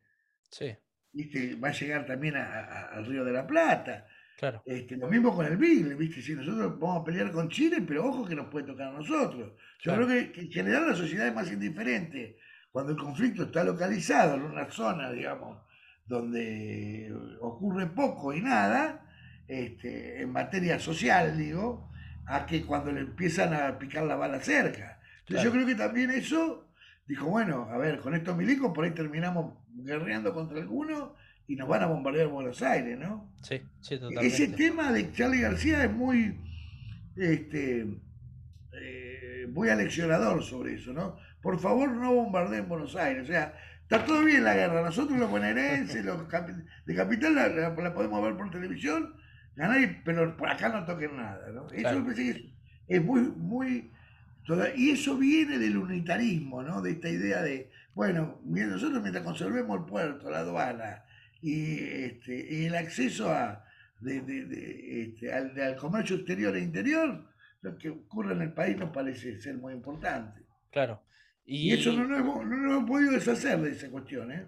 sí, ¿viste? Va a llegar también a, a, al Río de la Plata. Claro. Este, lo mismo con el Beagle, ¿viste? Si nosotros vamos a pelear con Chile, pero ojo que nos puede tocar a nosotros. Yo claro. creo que, que en general la sociedad es más indiferente cuando el conflicto está localizado en una zona, digamos, donde ocurre poco y nada. Este, en materia social, digo, a que cuando le empiezan a picar la bala cerca. Entonces, claro, yo creo que también eso dijo, bueno, a ver, con estos milicos por ahí terminamos guerreando contra alguno y nos van a bombardear Buenos Aires, ¿no? Sí, sí, totalmente. Ese tema de Charly García es muy este, eh, eh, muy aleccionador sobre eso, ¿no? Por favor, no bombardeen Buenos Aires. O sea, está todo bien la guerra. Nosotros los bonaerenses, los de Capital, la, la, la podemos ver por televisión, nadie, pero por acá no toquen nada, ¿no? Eso claro. Me parece que es, es muy, muy... Toda, y eso viene del unitarismo, ¿no? De esta idea de, bueno, nosotros mientras conservemos el puerto, la aduana y este, el acceso a, de, de, de, este, al, al comercio exterior e interior, lo que ocurre en el país nos parece ser muy importante. Claro. Y, y eso no lo hemos, no lo hemos podido deshacer de esa cuestión, ¿eh?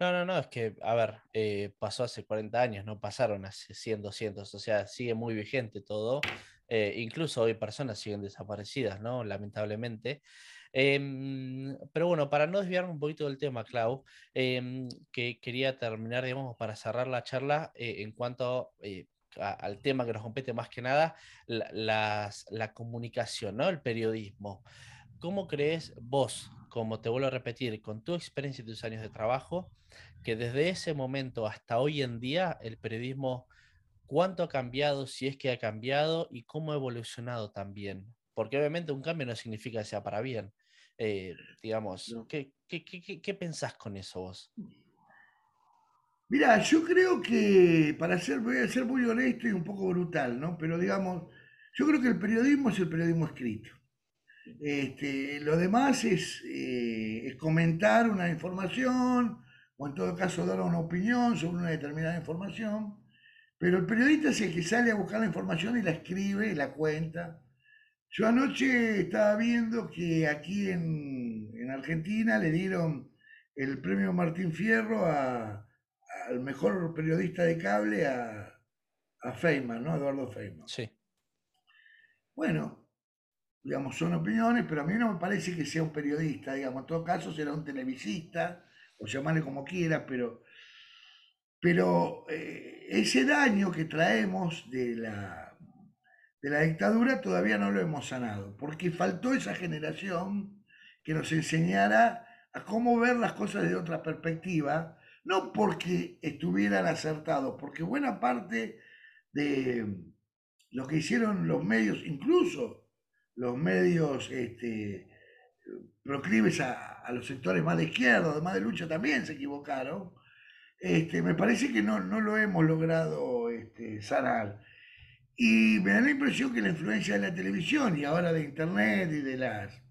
No, no, no, es que, a ver, eh, pasó hace cuarenta años, no pasaron hace cien, doscientos, o sea, sigue muy vigente todo, eh, incluso hoy personas siguen desaparecidas, ¿no? Lamentablemente. Eh, pero bueno, para no desviarme un poquito del tema, Clau, eh, que quería terminar, digamos, para cerrar la charla eh, en cuanto eh, a, al tema que nos compete más que nada, la, las, la comunicación, ¿no? El periodismo. ¿Cómo crees vos, como te vuelvo a repetir, con tu experiencia y tus años de trabajo, que desde ese momento hasta hoy en día el periodismo, cuánto ha cambiado, si es que ha cambiado, y cómo ha evolucionado también? Porque obviamente un cambio no significa que sea para bien. Eh, digamos, no. ¿qué, qué, qué, ¿qué pensás con eso vos? Mirá, yo creo que, para ser, voy a ser muy honesto y un poco brutal, ¿no? Pero digamos, yo creo que el periodismo es el periodismo escrito. Este, lo demás es, eh, es comentar una información, o en todo caso dar una opinión sobre una determinada información, pero el periodista es el que sale a buscar la información y la escribe y la cuenta. Yo anoche estaba viendo que aquí en, en Argentina le dieron el premio Martín Fierro a, al mejor periodista de cable a, a Feinmann, ¿no? Eduardo Feinmann. Sí. Bueno, digamos, son opiniones, pero a mí no me parece que sea un periodista, digamos, en todo caso será un televisista, o llamarle como quieras, pero, pero eh, ese daño que traemos de la, de la dictadura todavía no lo hemos sanado, porque faltó esa generación que nos enseñara a cómo ver las cosas de otra perspectiva, no porque estuvieran acertados, porque buena parte de lo que hicieron los medios, incluso los medios este, proclives a, a los sectores más de izquierda, además de lucha, también se equivocaron. Este, me parece que no, no lo hemos logrado este, sanar. Y me da la impresión que la influencia de la televisión y ahora de internet y de, las,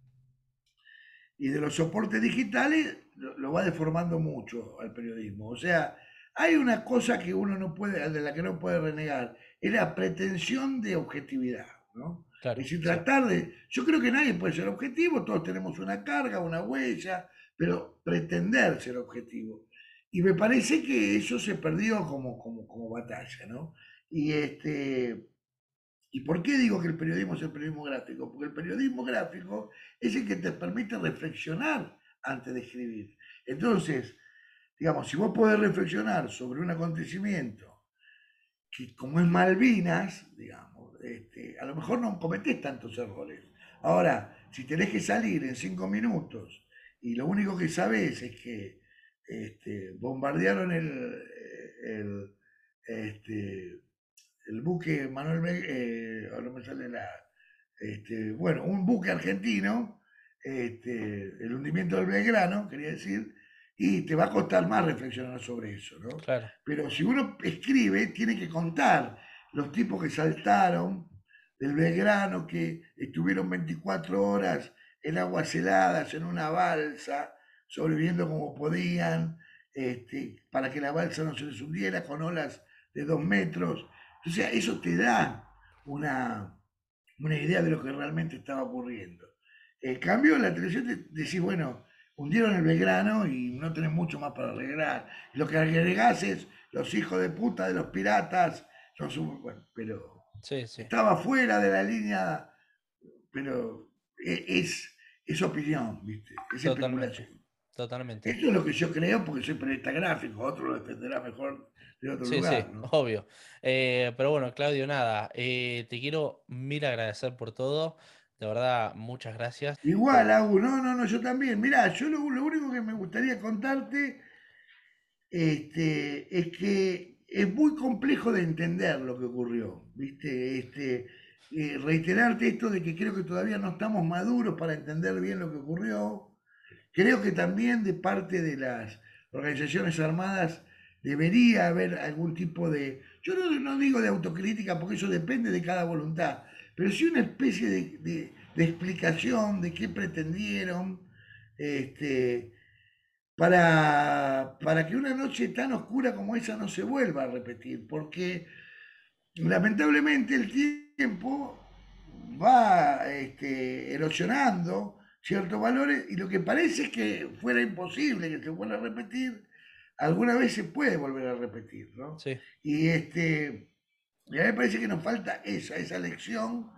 y de los soportes digitales lo, lo va deformando mucho al periodismo. O sea, hay una cosa que uno no puede, de la que no puede renegar, es la pretensión de objetividad, ¿no? Claro, y sin tratar de... Yo creo que nadie puede ser objetivo, todos tenemos una carga, una huella, pero pretender ser objetivo. Y me parece que eso se perdió como, como, como batalla, ¿no? Y, este, ¿y por qué digo que el periodismo es el periodismo gráfico? Porque el periodismo gráfico es el que te permite reflexionar antes de escribir. Entonces, digamos, si vos podés reflexionar sobre un acontecimiento que, como es Malvinas, digamos, Este, a lo mejor no cometés tantos errores. Ahora, si tenés que salir en cinco minutos y lo único que sabés es que este, bombardearon el, el, este, el buque Manuel Be- eh, ahora me sale la, este, bueno, un buque argentino, este, el hundimiento del Belgrano, quería decir, y te va a costar más reflexionar sobre eso, ¿no? Claro. Pero si uno escribe, tiene que contar los tipos que saltaron del Belgrano, que estuvieron veinticuatro horas en aguas heladas, en una balsa, sobreviviendo como podían, este, para que la balsa no se les hundiera, con olas de dos metros. O sea, eso te da una, una idea de lo que realmente estaba ocurriendo. En cambio, en la televisión te decís, bueno, hundieron el Belgrano y no tenés mucho más para arreglar. Lo que agregás es los hijos de puta de los piratas. No, bueno, pero sí, sí. Estaba fuera de la línea, pero es, es opinión, ¿viste? Es especulación. Totalmente. Esto es lo que yo creo porque soy periodista gráfico, otro lo defenderá mejor de otro sí, lugar. Sí, ¿no? Obvio. Eh, pero bueno, Claudio, nada, eh, te quiero mil agradecer por todo, de verdad, muchas gracias. Igual, Agus, no, no, no, yo también. Mirá, yo lo, lo único que me gustaría contarte este, es que es muy complejo de entender lo que ocurrió, ¿viste? Este, eh, reiterarte esto de que creo que todavía no estamos maduros para entender bien lo que ocurrió. Creo que también de parte de las organizaciones armadas debería haber algún tipo de, yo no, no digo de autocrítica porque eso depende de cada voluntad, pero sí una especie de, de, de explicación de qué pretendieron, este, para, para que una noche tan oscura como esa no se vuelva a repetir, porque lamentablemente el tiempo va este, erosionando ciertos valores y lo que parece que fuera imposible que se vuelva a repetir, alguna vez se puede volver a repetir, ¿no? Sí. Y, este, y a mí me parece que nos falta esa, esa lección.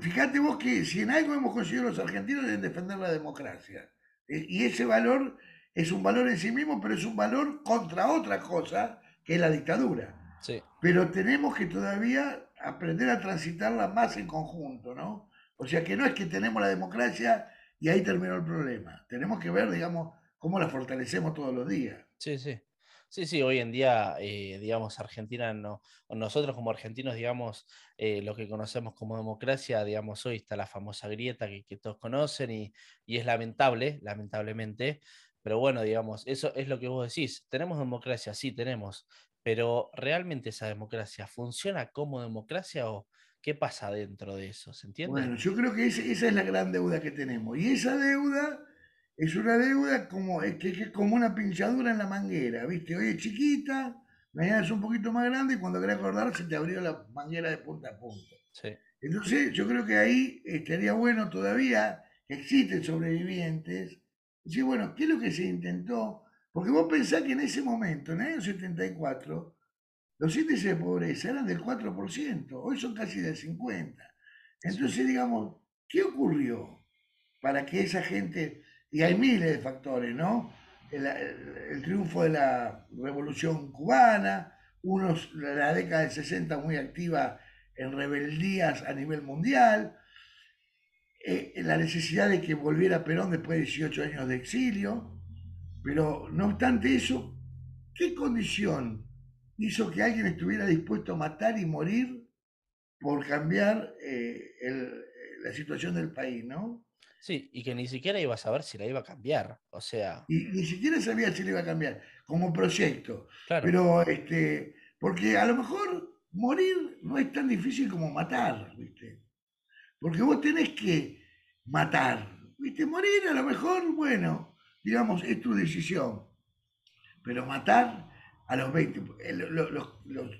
Fíjate vos que si en algo hemos conseguido los argentinos es en defender la democracia. Y ese valor es un valor en sí mismo, pero es un valor contra otra cosa, que es la dictadura. Sí. Pero tenemos que todavía aprender a transitarla más en conjunto, ¿no? O sea que no es que tenemos la democracia y ahí terminó el problema. Tenemos que ver, digamos, cómo la fortalecemos todos los días. Sí, sí. Sí, sí, hoy en día, eh, digamos, Argentina, no, nosotros como argentinos, digamos, eh, lo que conocemos como democracia, digamos, hoy está la famosa grieta que, que todos conocen y, y es lamentable, lamentablemente, pero bueno, digamos, eso es lo que vos decís, tenemos democracia, sí tenemos, pero ¿realmente esa democracia funciona como democracia o qué pasa dentro de eso? ¿Se entiende? Bueno, yo creo que ese, esa es la gran deuda que tenemos y esa deuda... Es una deuda como, es que, que es como una pinchadura en la manguera, ¿viste? Hoy es chiquita, mañana es un poquito más grande y cuando querés acordar se te abrió la manguera de punta a punta. Sí. Entonces yo creo que ahí estaría bueno todavía que existen sobrevivientes. Decir, bueno, ¿qué es lo que se intentó? Porque vos pensás que en ese momento, en el año setenta y cuatro, los índices de pobreza eran del cuatro por ciento, hoy son casi del cincuenta por ciento. Entonces, sí, digamos, ¿qué ocurrió para que esa gente... Y hay miles de factores, ¿no? El, el, el triunfo de la Revolución Cubana, unos, la década del sesenta muy activa en rebeldías a nivel mundial, eh, la necesidad de que volviera Perón después de dieciocho años de exilio, pero no obstante eso, ¿qué condición hizo que alguien estuviera dispuesto a matar y morir por cambiar eh, el, la situación del país, ¿no? Sí, y que ni siquiera iba a saber si la iba a cambiar, o sea... Y ni siquiera sabía si la iba a cambiar, como proyecto. Claro. Pero, este, porque a lo mejor morir no es tan difícil como matar, ¿viste? Porque vos tenés que matar, ¿viste? Morir a lo mejor, bueno, digamos, es tu decisión. Pero matar a los veinte... Los, los, los, los,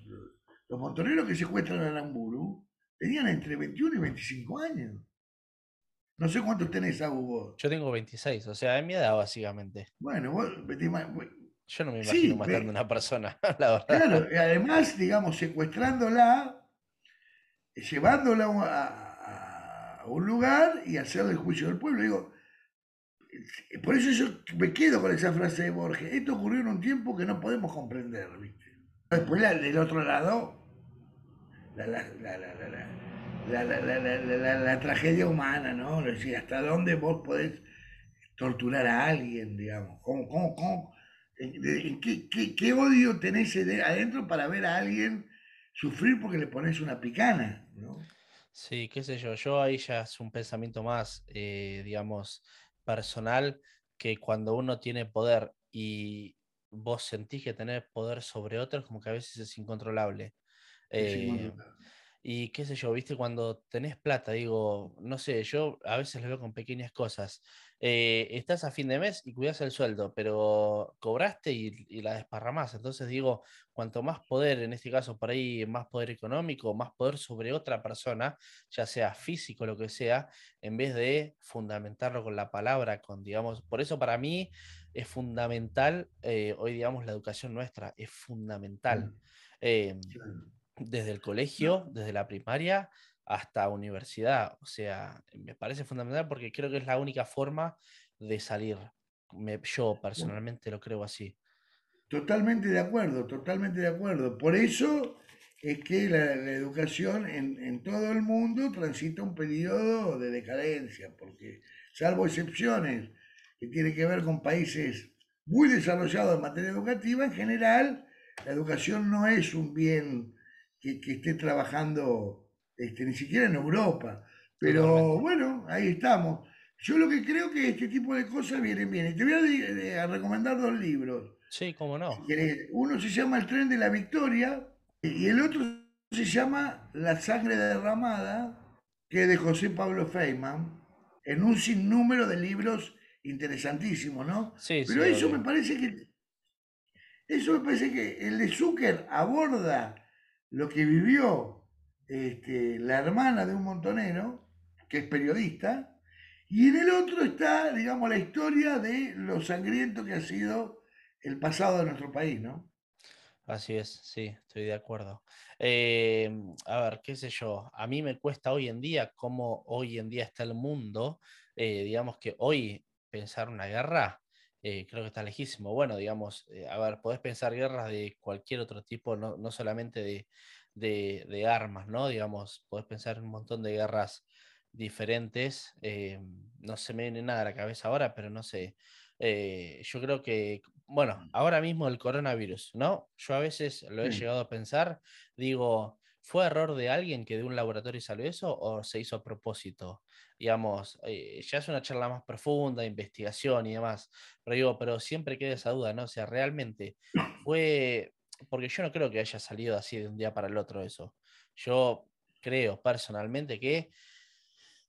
los montoneros que secuestran a Aramburu tenían entre veintiuno y veinticinco años. No sé cuántos tenés, Agus, vos. Yo tengo veintiséis, o sea, es mi edad, básicamente. Bueno, vos... vos yo no me imagino sí, matando a una persona, la verdad. Claro, además, digamos, secuestrándola, llevándola a, a un lugar y hacerle el juicio del pueblo. Digo, por eso yo me quedo con esa frase de Borges. Esto ocurrió en un tiempo que no podemos comprender, ¿viste? Después, del otro lado, la, la, la, la, la, la. La, la, la, la, la, la tragedia humana, ¿no? Es decir, hasta dónde vos podés torturar a alguien, digamos. ¿Cómo, cómo, cómo? ¿Qué, qué, qué odio tenés adentro para ver a alguien sufrir porque le pones una picana, ¿no? Sí, qué sé yo. Yo ahí ya es un pensamiento más, eh, digamos, personal, que cuando uno tiene poder y vos sentís que tenés poder sobre otros, como que a veces es incontrolable. Es eh, incontrolable. Y qué sé yo, viste, cuando tenés plata, digo, no sé, yo a veces lo veo con pequeñas cosas. Eh, estás a fin de mes y cuidás el sueldo, pero cobraste y, y la desparramás. Entonces digo, cuanto más poder, en este caso por ahí, más poder económico, más poder sobre otra persona, ya sea físico, lo que sea, en vez de fundamentarlo con la palabra, con, digamos, por eso para mí es fundamental, eh, hoy digamos la educación nuestra es fundamental. Eh, Desde el colegio, desde la primaria hasta universidad. O sea, me parece fundamental porque creo que es la única forma de salir. Me, yo personalmente lo creo así. Totalmente de acuerdo, totalmente de acuerdo. Por eso es que la, la educación en, en todo el mundo transita un periodo de decadencia, porque salvo excepciones que tienen que ver con países muy desarrollados en materia educativa, en general la educación no es un bien... Que, que esté trabajando este, ni siquiera en Europa. Pero totalmente. Bueno, ahí estamos. Yo lo que creo que este tipo de cosas vienen bien. Y te voy a, de, a recomendar dos libros. Sí, cómo no. Uno se llama El tren de la victoria y el otro se llama La sangre derramada, que es de José Pablo Feinmann, en un sinnúmero de libros interesantísimos, ¿no? Sí, pero sí, eso me parece que eso me parece que el de Zucker aborda lo que vivió este, la hermana de un montonero, que es periodista, y en el otro está, digamos, la historia de lo sangriento que ha sido el pasado de nuestro país, ¿no? Así es, sí, estoy de acuerdo. Eh, a ver, qué sé yo, a mí me cuesta hoy en día, cómo hoy en día está el mundo, eh, digamos que hoy pensar una guerra, eh, creo que está lejísimo. Bueno, digamos, eh, a ver, podés pensar guerras de cualquier otro tipo, no, no solamente de, de, de armas, ¿no? Digamos, podés pensar un montón de guerras diferentes, eh, no se me viene nada a la cabeza ahora, pero no sé. Eh, yo creo que, bueno, ahora mismo el coronavirus, ¿no? Yo a veces lo he sí. llegado a pensar, digo, ¿fue error de alguien que de un laboratorio salió eso o se hizo a propósito? Digamos, eh, ya es una charla más profunda, investigación y demás, pero digo, pero siempre queda esa duda, ¿no? O sea, realmente fue, porque yo no creo que haya salido así de un día para el otro eso. Yo creo personalmente que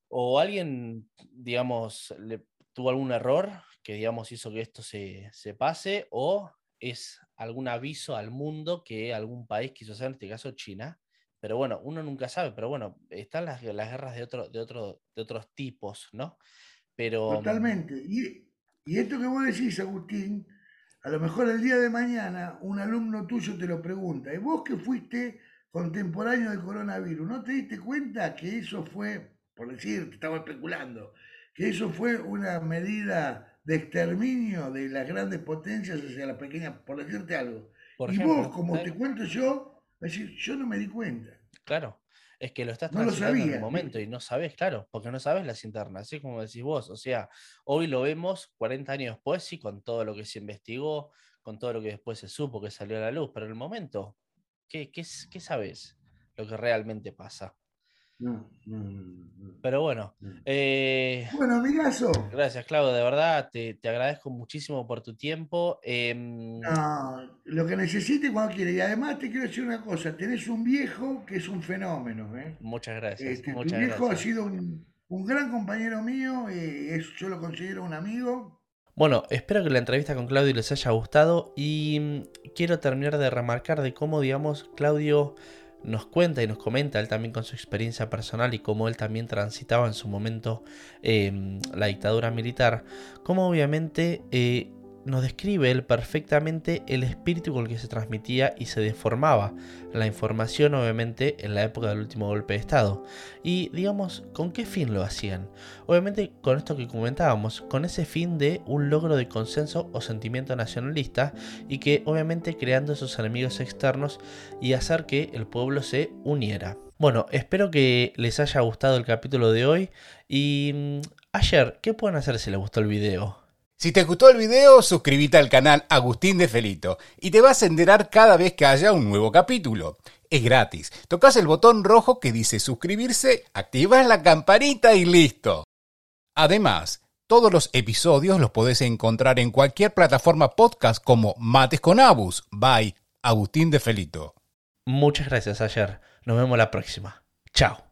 o alguien, digamos, le tuvo algún error que, digamos, hizo que esto se, se pase, o es algún aviso al mundo que algún país quiso hacer, en este caso China. Pero bueno, uno nunca sabe, pero bueno, están las, las guerras de, otro, de, otro, de otros tipos, ¿no? Pero... Totalmente. Y, y esto que vos decís, Agustín, a lo mejor el día de mañana un alumno tuyo te lo pregunta, y vos que fuiste contemporáneo del coronavirus, ¿no te diste cuenta que eso fue, por decir, te estaba especulando, que eso fue una medida de exterminio de las grandes potencias hacia las pequeñas, por decirte algo? Por y ejemplo, vos, como claro. te cuento yo, decir, yo no me di cuenta. Claro, es que lo estás transitando no lo en el momento y no sabés, claro, porque no sabés las internas, así como decís vos. O sea, hoy lo vemos cuarenta años después, sí, con todo lo que se investigó, con todo lo que después se supo que salió a la luz, pero en el momento, ¿qué, qué, qué sabés lo que realmente pasa? No, no, no, no. Pero bueno, eh, bueno, amigazo. Gracias, Claudio, de verdad te, te agradezco muchísimo por tu tiempo. Eh, no, lo que necesites cuando quieras. Y además te quiero decir una cosa, tenés un viejo que es un fenómeno, ¿eh? Muchas gracias. Este, muchas tu viejo gracias. Ha sido un, un gran compañero mío, eh, es, yo lo considero un amigo. Bueno, espero que la entrevista con Claudio les haya gustado y quiero terminar de remarcar de cómo, digamos, Claudio nos cuenta y nos comenta, él también con su experiencia personal y cómo él también transitaba en su momento eh, la dictadura militar, cómo obviamente eh, nos describe él perfectamente el espíritu con el que se transmitía y se deformaba la información obviamente en la época del último golpe de Estado. Y digamos, ¿con qué fin lo hacían? Obviamente con esto que comentábamos, con ese fin de un logro de consenso o sentimiento nacionalista y que obviamente creando esos enemigos externos y hacer que el pueblo se uniera. Bueno, espero que les haya gustado el capítulo de hoy y ayer, ¿qué pueden hacer si les gustó el video? Si te gustó el video, suscríbete al canal Agustín de Felito y te vas a enterar cada vez que haya un nuevo capítulo. Es gratis. Tocas el botón rojo que dice suscribirse, activas la campanita y listo. Además, todos los episodios los podés encontrar en cualquier plataforma podcast como Mates con Agus, by Agustín de Felito. Muchas gracias, Ayer. Nos vemos la próxima. Chao.